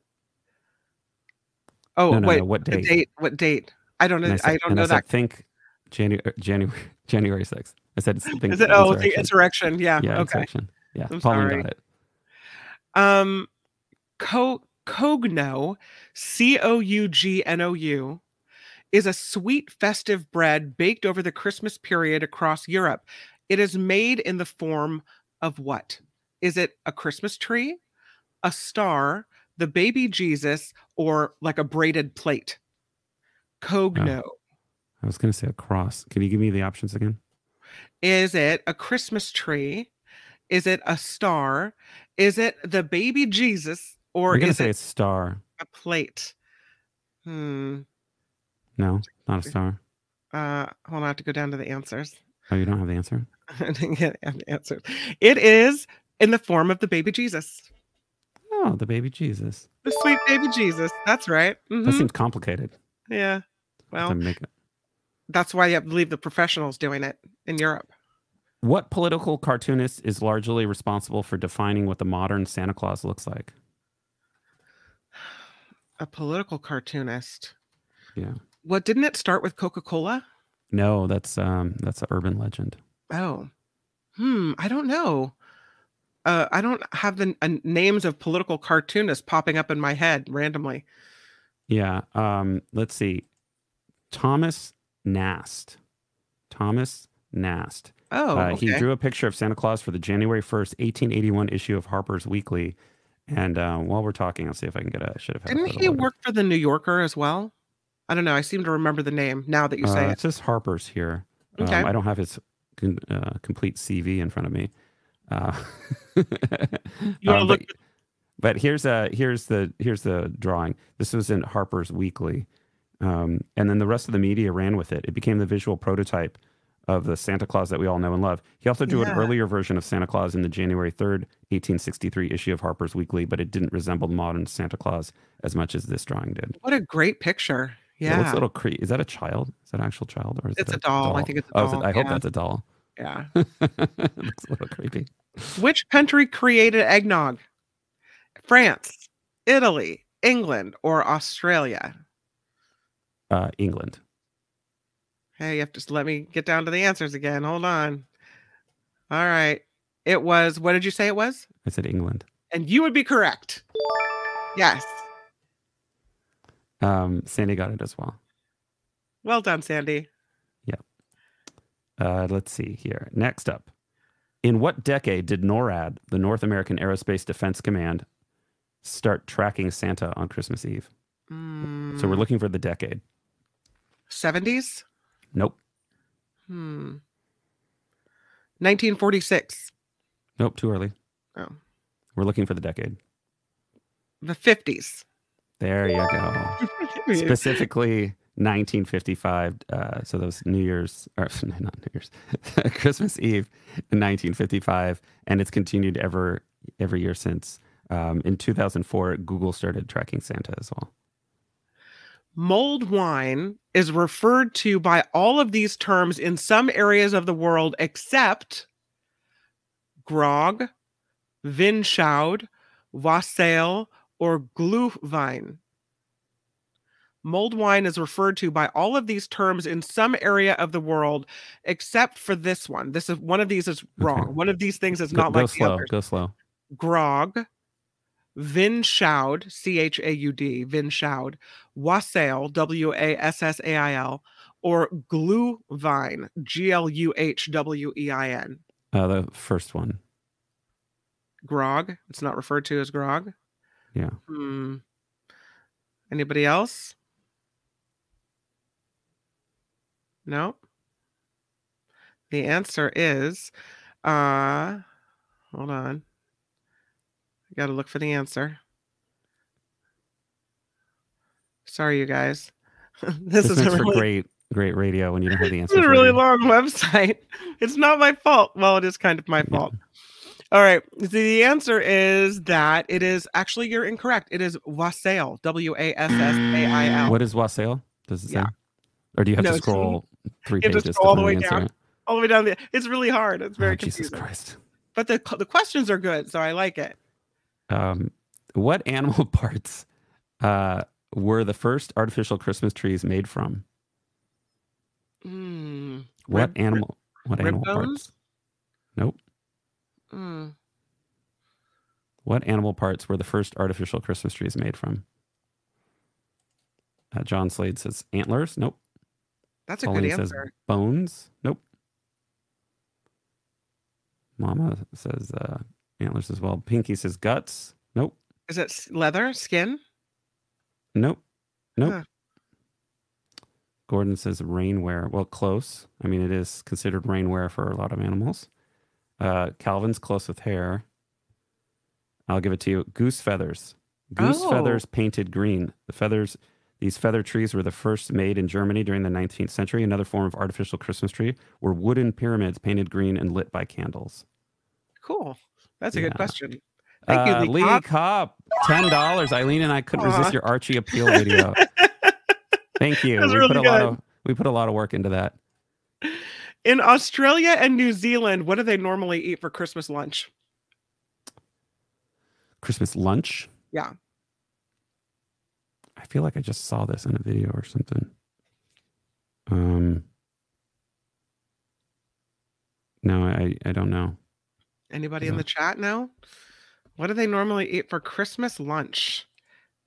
Oh no, no, wait, no, what date? date? What date? I don't know. I, I don't know I that. I think January January January sixth. I said it's is it oh the insurrection? Yeah. Yeah. Okay. Insurrection. Yeah. I'm Pauline sorry. Got it. Um, co Cogno, C O U G N O U, is a sweet festive bread baked over the Christmas period across Europe. It is made in the form of what? Is it a Christmas tree, a star, the baby Jesus, or like a braided plate? Cogno. Oh, I was going to say a cross. Can you give me the options again? Is it a Christmas tree? Is it a star? Is it the baby Jesus? Or I'm gonna is say it a star? A plate. Hmm. No, not a star. Uh, hold on, I have to go down to the answers. Oh, you don't have the answer? I didn't get the answer. It is in the form of the baby Jesus. Oh, the baby Jesus. The sweet baby Jesus. That's right. Mm-hmm. That seems complicated. Yeah. Well, make it. That's why you have to leave the professionals doing it in Europe. What political cartoonist is largely responsible for defining what the modern Santa Claus looks like? A political cartoonist. Yeah. What didn't it start with Coca-Cola? No, that's um that's an urban legend. Oh. Hmm, I don't know. Uh I don't have the uh, names of political cartoonists popping up in my head randomly. Yeah, um let's see. Thomas Nast. Thomas Nast. Oh, uh, okay. He drew a picture of Santa Claus for the January first, eighteen eighty-one issue of Harper's Weekly. And uh, while we're talking, I'll see if I can get a should have. Didn't he letter. work for the New Yorker as well? I don't know. I seem to remember the name now that you say uh, it. It says Harper's here. Okay. Um, I don't have his uh, complete C V in front of me. Uh, you um, look but, but here's a here's the here's the drawing. This was in Harper's Weekly, um, and then the rest of the media ran with it. It became the visual prototype of the Santa Claus that we all know and love. He also drew yeah. an earlier version of Santa Claus in the January third, eighteen sixty-three issue of Harper's Weekly, but it didn't resemble modern Santa Claus as much as this drawing did. What a great picture. Yeah. It looks a little cre- Is that a child? Is that an actual child? Or is it's a, a doll. doll. I think it's a doll. Oh, it, I yeah. hope that's a doll. Yeah. It looks a little creepy. Which country created eggnog? France, Italy, England, or Australia? Uh, England. Hey, you have to just let me get down to the answers again. Hold on. All right. It was, what did you say it was? I said England. And you would be correct. Yes. Um, Sandy got it as well. Well done, Sandy. Yeah. Uh, let's see here. Next up. In what decade did NORAD, the North American Aerospace Defense Command, start tracking Santa on Christmas Eve? Mm. So we're looking for the decade. seventies? Nope. Hmm. nineteen forty-six. Nope, too early. Oh. We're looking for the decade. The fifties. There you go. Specifically nineteen fifty-five. Uh, so those New Year's, or not New Year's, Christmas Eve in nineteen fifty-five. And it's continued ever every year since. Um, in two thousand four, Google started tracking Santa as well. Mulled wine is referred to by all of these terms in some areas of the world except grog, Vinschaude, wassail, or Glühwein. Mulled wine is referred to by all of these terms in some area of the world except for this one. This is one of these is wrong. Okay. One of these things is not go, like go the slow, others. Go slow. Grog, Vinschaude, C H A U D, Vinschaude, wassail, W A S S A I L, or Glühwein, G L U H W E I N. Uh, the first one. Grog. It's not referred to as grog. Yeah. Hmm. Anybody else? No? The answer is, uh, hold on. Got to look for the answer. Sorry, you guys. This, this is a really... great, great radio when you don't have the answer. It's a really long website. It's not my fault. Well, it is kind of my fault. Yeah. All right. The answer is that it is actually, you're incorrect. It is wassail. W A S S A I L. What is wassail? Does it say? Yeah. Or do you have no, to scroll three pages? You have to scroll all the way down. All the way down. The... It's really hard. It's very oh, confusing. Jesus Christ. But the, the questions are good, so I like it. Um, what animal parts uh, were the first artificial Christmas trees made from? Mm. What rib, animal? What rib animal bones? Parts? Nope. Mm. What animal parts were the first artificial Christmas trees made from? Uh, John Slade says antlers. Nope. That's a Pauline good answer. Says bones. Nope. Mama says uh, antlers as well. Pinky says guts. Nope. Is it leather, skin? Nope. Nope. Huh. Gordon says rainwear. Well, close. I mean, it is considered rainwear for a lot of animals. Uh, Calvin's close with hair. I'll give it to you. Goose feathers. Goose oh. feathers painted green. The feathers... These feather trees were the first made in Germany during the nineteenth century. Another form of artificial Christmas tree were wooden pyramids painted green and lit by candles. Cool. That's a yeah. good question. Thank uh, you, Lee, Lee Cop. Cop. ten dollars. Eileen and I couldn't Aww. resist your Archie appeal video. Thank you. We, really put a lot of, we put a lot of work into that. In Australia and New Zealand, what do they normally eat for Christmas lunch? Christmas lunch? Yeah. I feel like I just saw this in a video or something. Um, no, I, I don't know. Anybody in the chat know? What do they normally eat for Christmas lunch?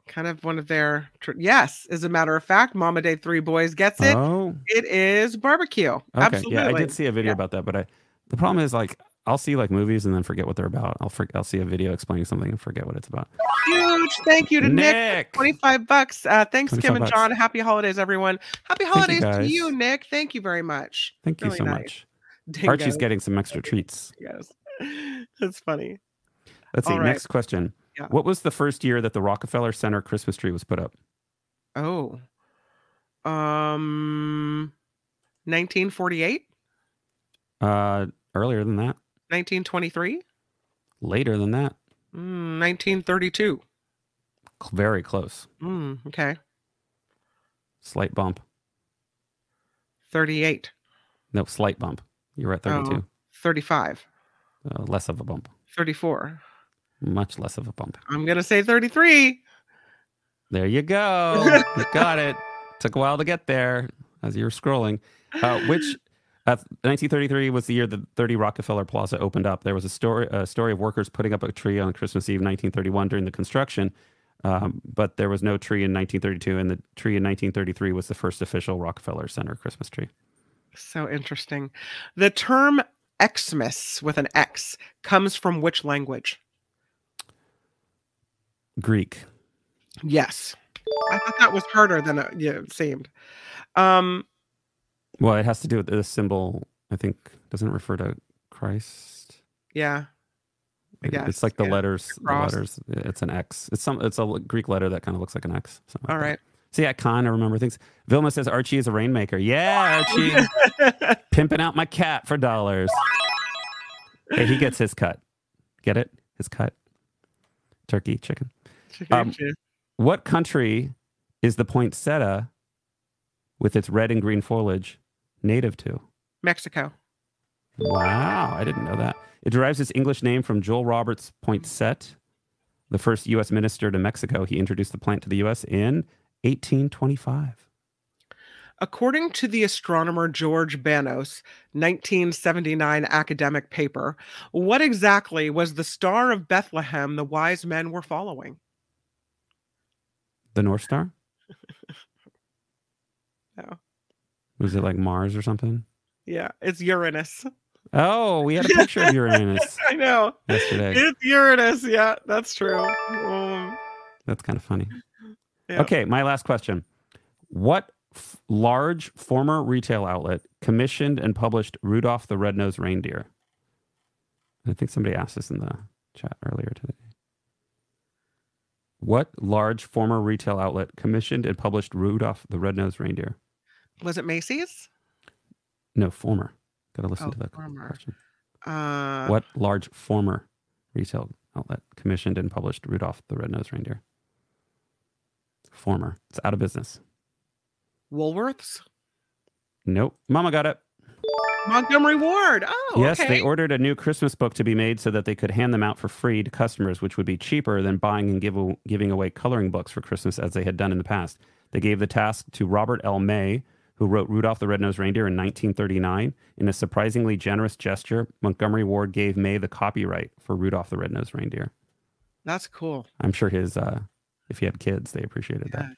Kind of one of their... Yes, as a matter of fact, Mama Day Three Boys gets it. Oh. It is barbecue. Okay, absolutely. Yeah, I did see a video yeah. about that, but I the problem is like I'll see like movies and then forget what they're about. I'll for, I'll see a video explaining something and forget what it's about. Huge thank you to Nick, Nick for twenty-five bucks. Uh, thanks, Kim and John. Bucks. Happy holidays, everyone. Happy holidays you to you, Nick. Thank you very much. Thank really you so nice. much. Dingo. Archie's getting some extra treats. Yes, that's funny. Let's see. Right. Next question. Yeah. What was the first year that the Rockefeller Center Christmas tree was put up? Oh, um, nineteen forty-eight. Uh, earlier than that. nineteen twenty-three? Later than that. Mm, nineteen thirty-two. Very close. Mm, okay. Slight bump. thirty-eight. No, slight bump. You were at thirty-two. Oh, thirty-five. Uh, less of a bump. thirty-four. Much less of a bump. I'm going to say thirty-three. There you go. You got it. Took a while to get there as you were scrolling. Uh, which... Uh, nineteen thirty-three was the year that thirty Rockefeller Plaza opened up. There was a story a story of workers putting up a tree on Christmas Eve nineteen thirty-one during the construction, um, but there was no tree in nineteen thirty-two, and the tree in nineteen thirty-three was the first official Rockefeller Center Christmas tree. So interesting. The term Xmas with an X comes from which language? Greek. Yes. I thought that was harder than it, yeah, it seemed. Um Well, it has to do with the symbol, I think. Doesn't it refer to Christ? Yeah. I guess. It's like the yeah. letters. The letters. It's an X. It's some. It's a Greek letter that kind of looks like an X. All like right. That. So yeah, con, I remember things. Vilma says Archie is a rainmaker. Yeah, Archie. Pimping out my cat for dollars. Hey, he gets his cut. Get it? His cut. Turkey, chicken. chicken, um, chicken. What country is the poinsettia with its red and green foliage native to? Mexico. Wow, I didn't know that. It derives its English name from Joel Roberts Poinsett, the first U S minister to Mexico. He introduced the plant to the U S in eighteen twenty-five. According to the astronomer George Banos' nineteen seventy-nine academic paper, what exactly was the Star of Bethlehem the wise men were following? The North Star? No. Was it like Mars or something? Yeah, it's Uranus. Oh, we had a picture of Uranus. I know. Yesterday. It's Uranus. Yeah, that's true. Um, that's kind of funny. Yeah. Okay, my last question. What f large former retail outlet commissioned and published Rudolph the Red-Nosed Reindeer? I think somebody asked this in the chat earlier today. What large former retail outlet commissioned and published Rudolph the Red-Nosed Reindeer? Was it Macy's? No, former. Got to listen oh, to that former. question. Uh, what large former retail outlet commissioned and published Rudolph the Red-Nosed Reindeer? Former. It's out of business. Woolworths? Nope. Mama got it. Montgomery Ward. Oh, yes, okay. They ordered a new Christmas book to be made so that they could hand them out for free to customers, which would be cheaper than buying and give, giving away coloring books for Christmas as they had done in the past. They gave the task to Robert L. May, who wrote Rudolph the Red-Nosed Reindeer in nineteen thirty-nine. In a surprisingly generous gesture, Montgomery Ward gave May the copyright for Rudolph the Red-Nosed Reindeer. That's cool. I'm sure his, uh, if he had kids, they appreciated yeah. that.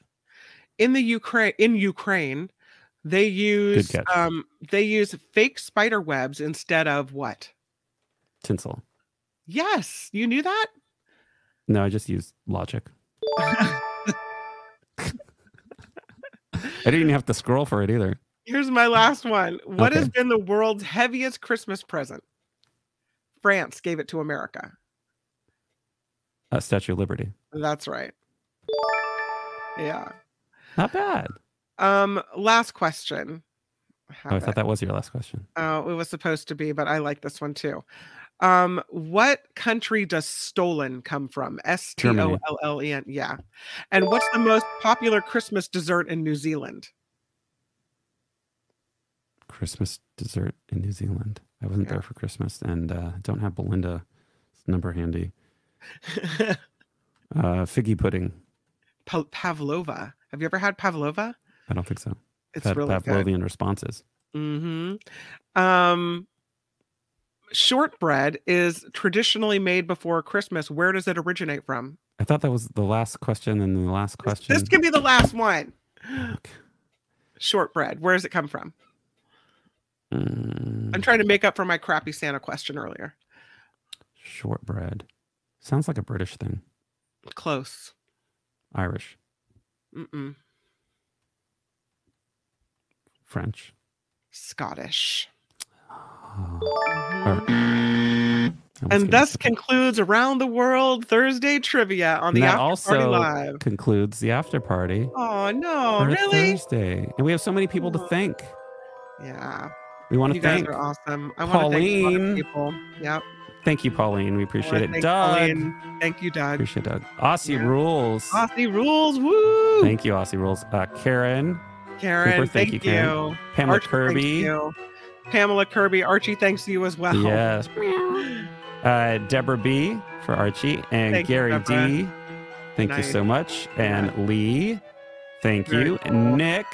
In the Ukraine, in Ukraine, they use um, they use fake spider webs instead of what? Tinsel. Yes, you knew that? No, I just used logic. I didn't even have to scroll for it either. Here's my last one. What okay. has been the world's heaviest Christmas present? France gave it to America. Uh, Statue of Liberty. That's right. Yeah. Not bad. Um, last question. Have oh, I thought it. that was your last question. Oh, uh, it was supposed to be, but I like this one too. Um, what country does stolen come from? S T O L L E N. Yeah. And what's the most popular Christmas dessert in New Zealand? Christmas dessert in New Zealand. I wasn't yeah. there for Christmas, and uh, don't have Belinda's number handy. uh, figgy pudding. Pa pavlova. Have you ever had pavlova? I don't think so. It's I've had really Pavlovian good. responses. Mm-hmm. Um, shortbread is traditionally made before Christmas. Where does it originate from? I thought that was the last question, and the last question. This can be the last one. Okay. Shortbread. Where does it come from? Mm. I'm trying to make up for my crappy Santa question earlier. Shortbread. Sounds like a British thing. Close. Irish. Mm-mm. French. Scottish. Oh. And thus concludes Around the World Thursday Trivia on the After Party Live. That concludes the After Party. Oh, no, really? Thursday. And we have so many people to thank. Yeah. We want to thank. You guys are awesome. I want to thank a lot of people. Yep. Thank you, Pauline. We appreciate it. Doug. Pauline. Thank you, Doug. Appreciate Doug. Aussie yeah. Rules. Aussie Rules. Woo. Thank you, Aussie Rules. Uh, Karen. Karen. Cooper, thank, thank you. Karen. Pamela Archie, Kirby. You. Pamela Kirby. Archie, thanks to you as well. Yes. Uh, Deborah B for Archie. And thank Gary you, D. Thank nice. you so much. And yeah. Lee. Thank Very you. Cool. And Nick.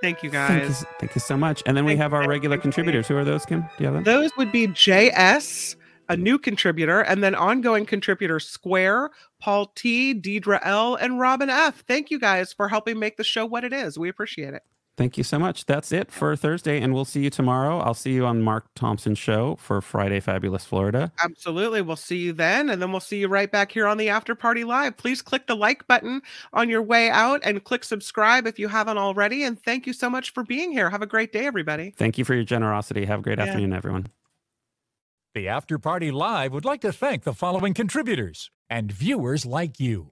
Thank you, guys. Thank you, thank you so much. And then thank we have our regular you. contributors. Who are those, Kim? Do you have them? Those would be J S, a new contributor, and then ongoing contributor Square, Paul T, Deidre L, and Robin F. Thank you guys for helping make the show what it is. We appreciate it. Thank you so much. That's it for Thursday, and we'll see you tomorrow. I'll see you on Mark Thompson's show for Friday Fabulous Florida. Absolutely. We'll see you then, and then we'll see you right back here on the After Party Live. Please click the like button on your way out and click subscribe if you haven't already, and thank you so much for being here. Have a great day, everybody. Thank you for your generosity. Have a great yeah. afternoon, everyone. The After Party Live would like to thank the following contributors and viewers like you.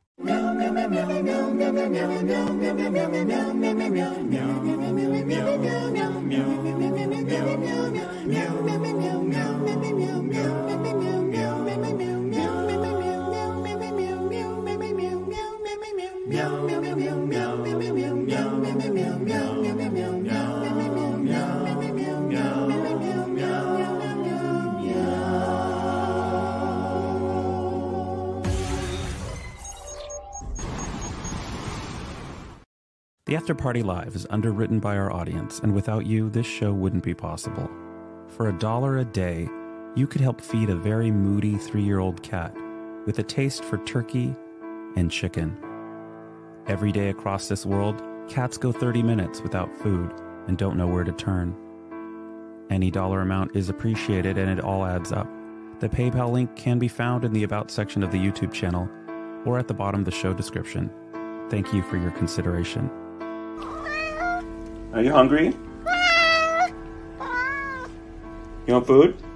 The After Party Live is underwritten by our audience, and without you, this show wouldn't be possible. For a dollar a day, you could help feed a very moody three-year-old cat with a taste for turkey and chicken. Every day across this world, cats go thirty minutes without food and don't know where to turn. Any dollar amount is appreciated, and it all adds up. The PayPal link can be found in the About section of the YouTube channel or at the bottom of the show description. Thank you for your consideration. Are you hungry? You want food?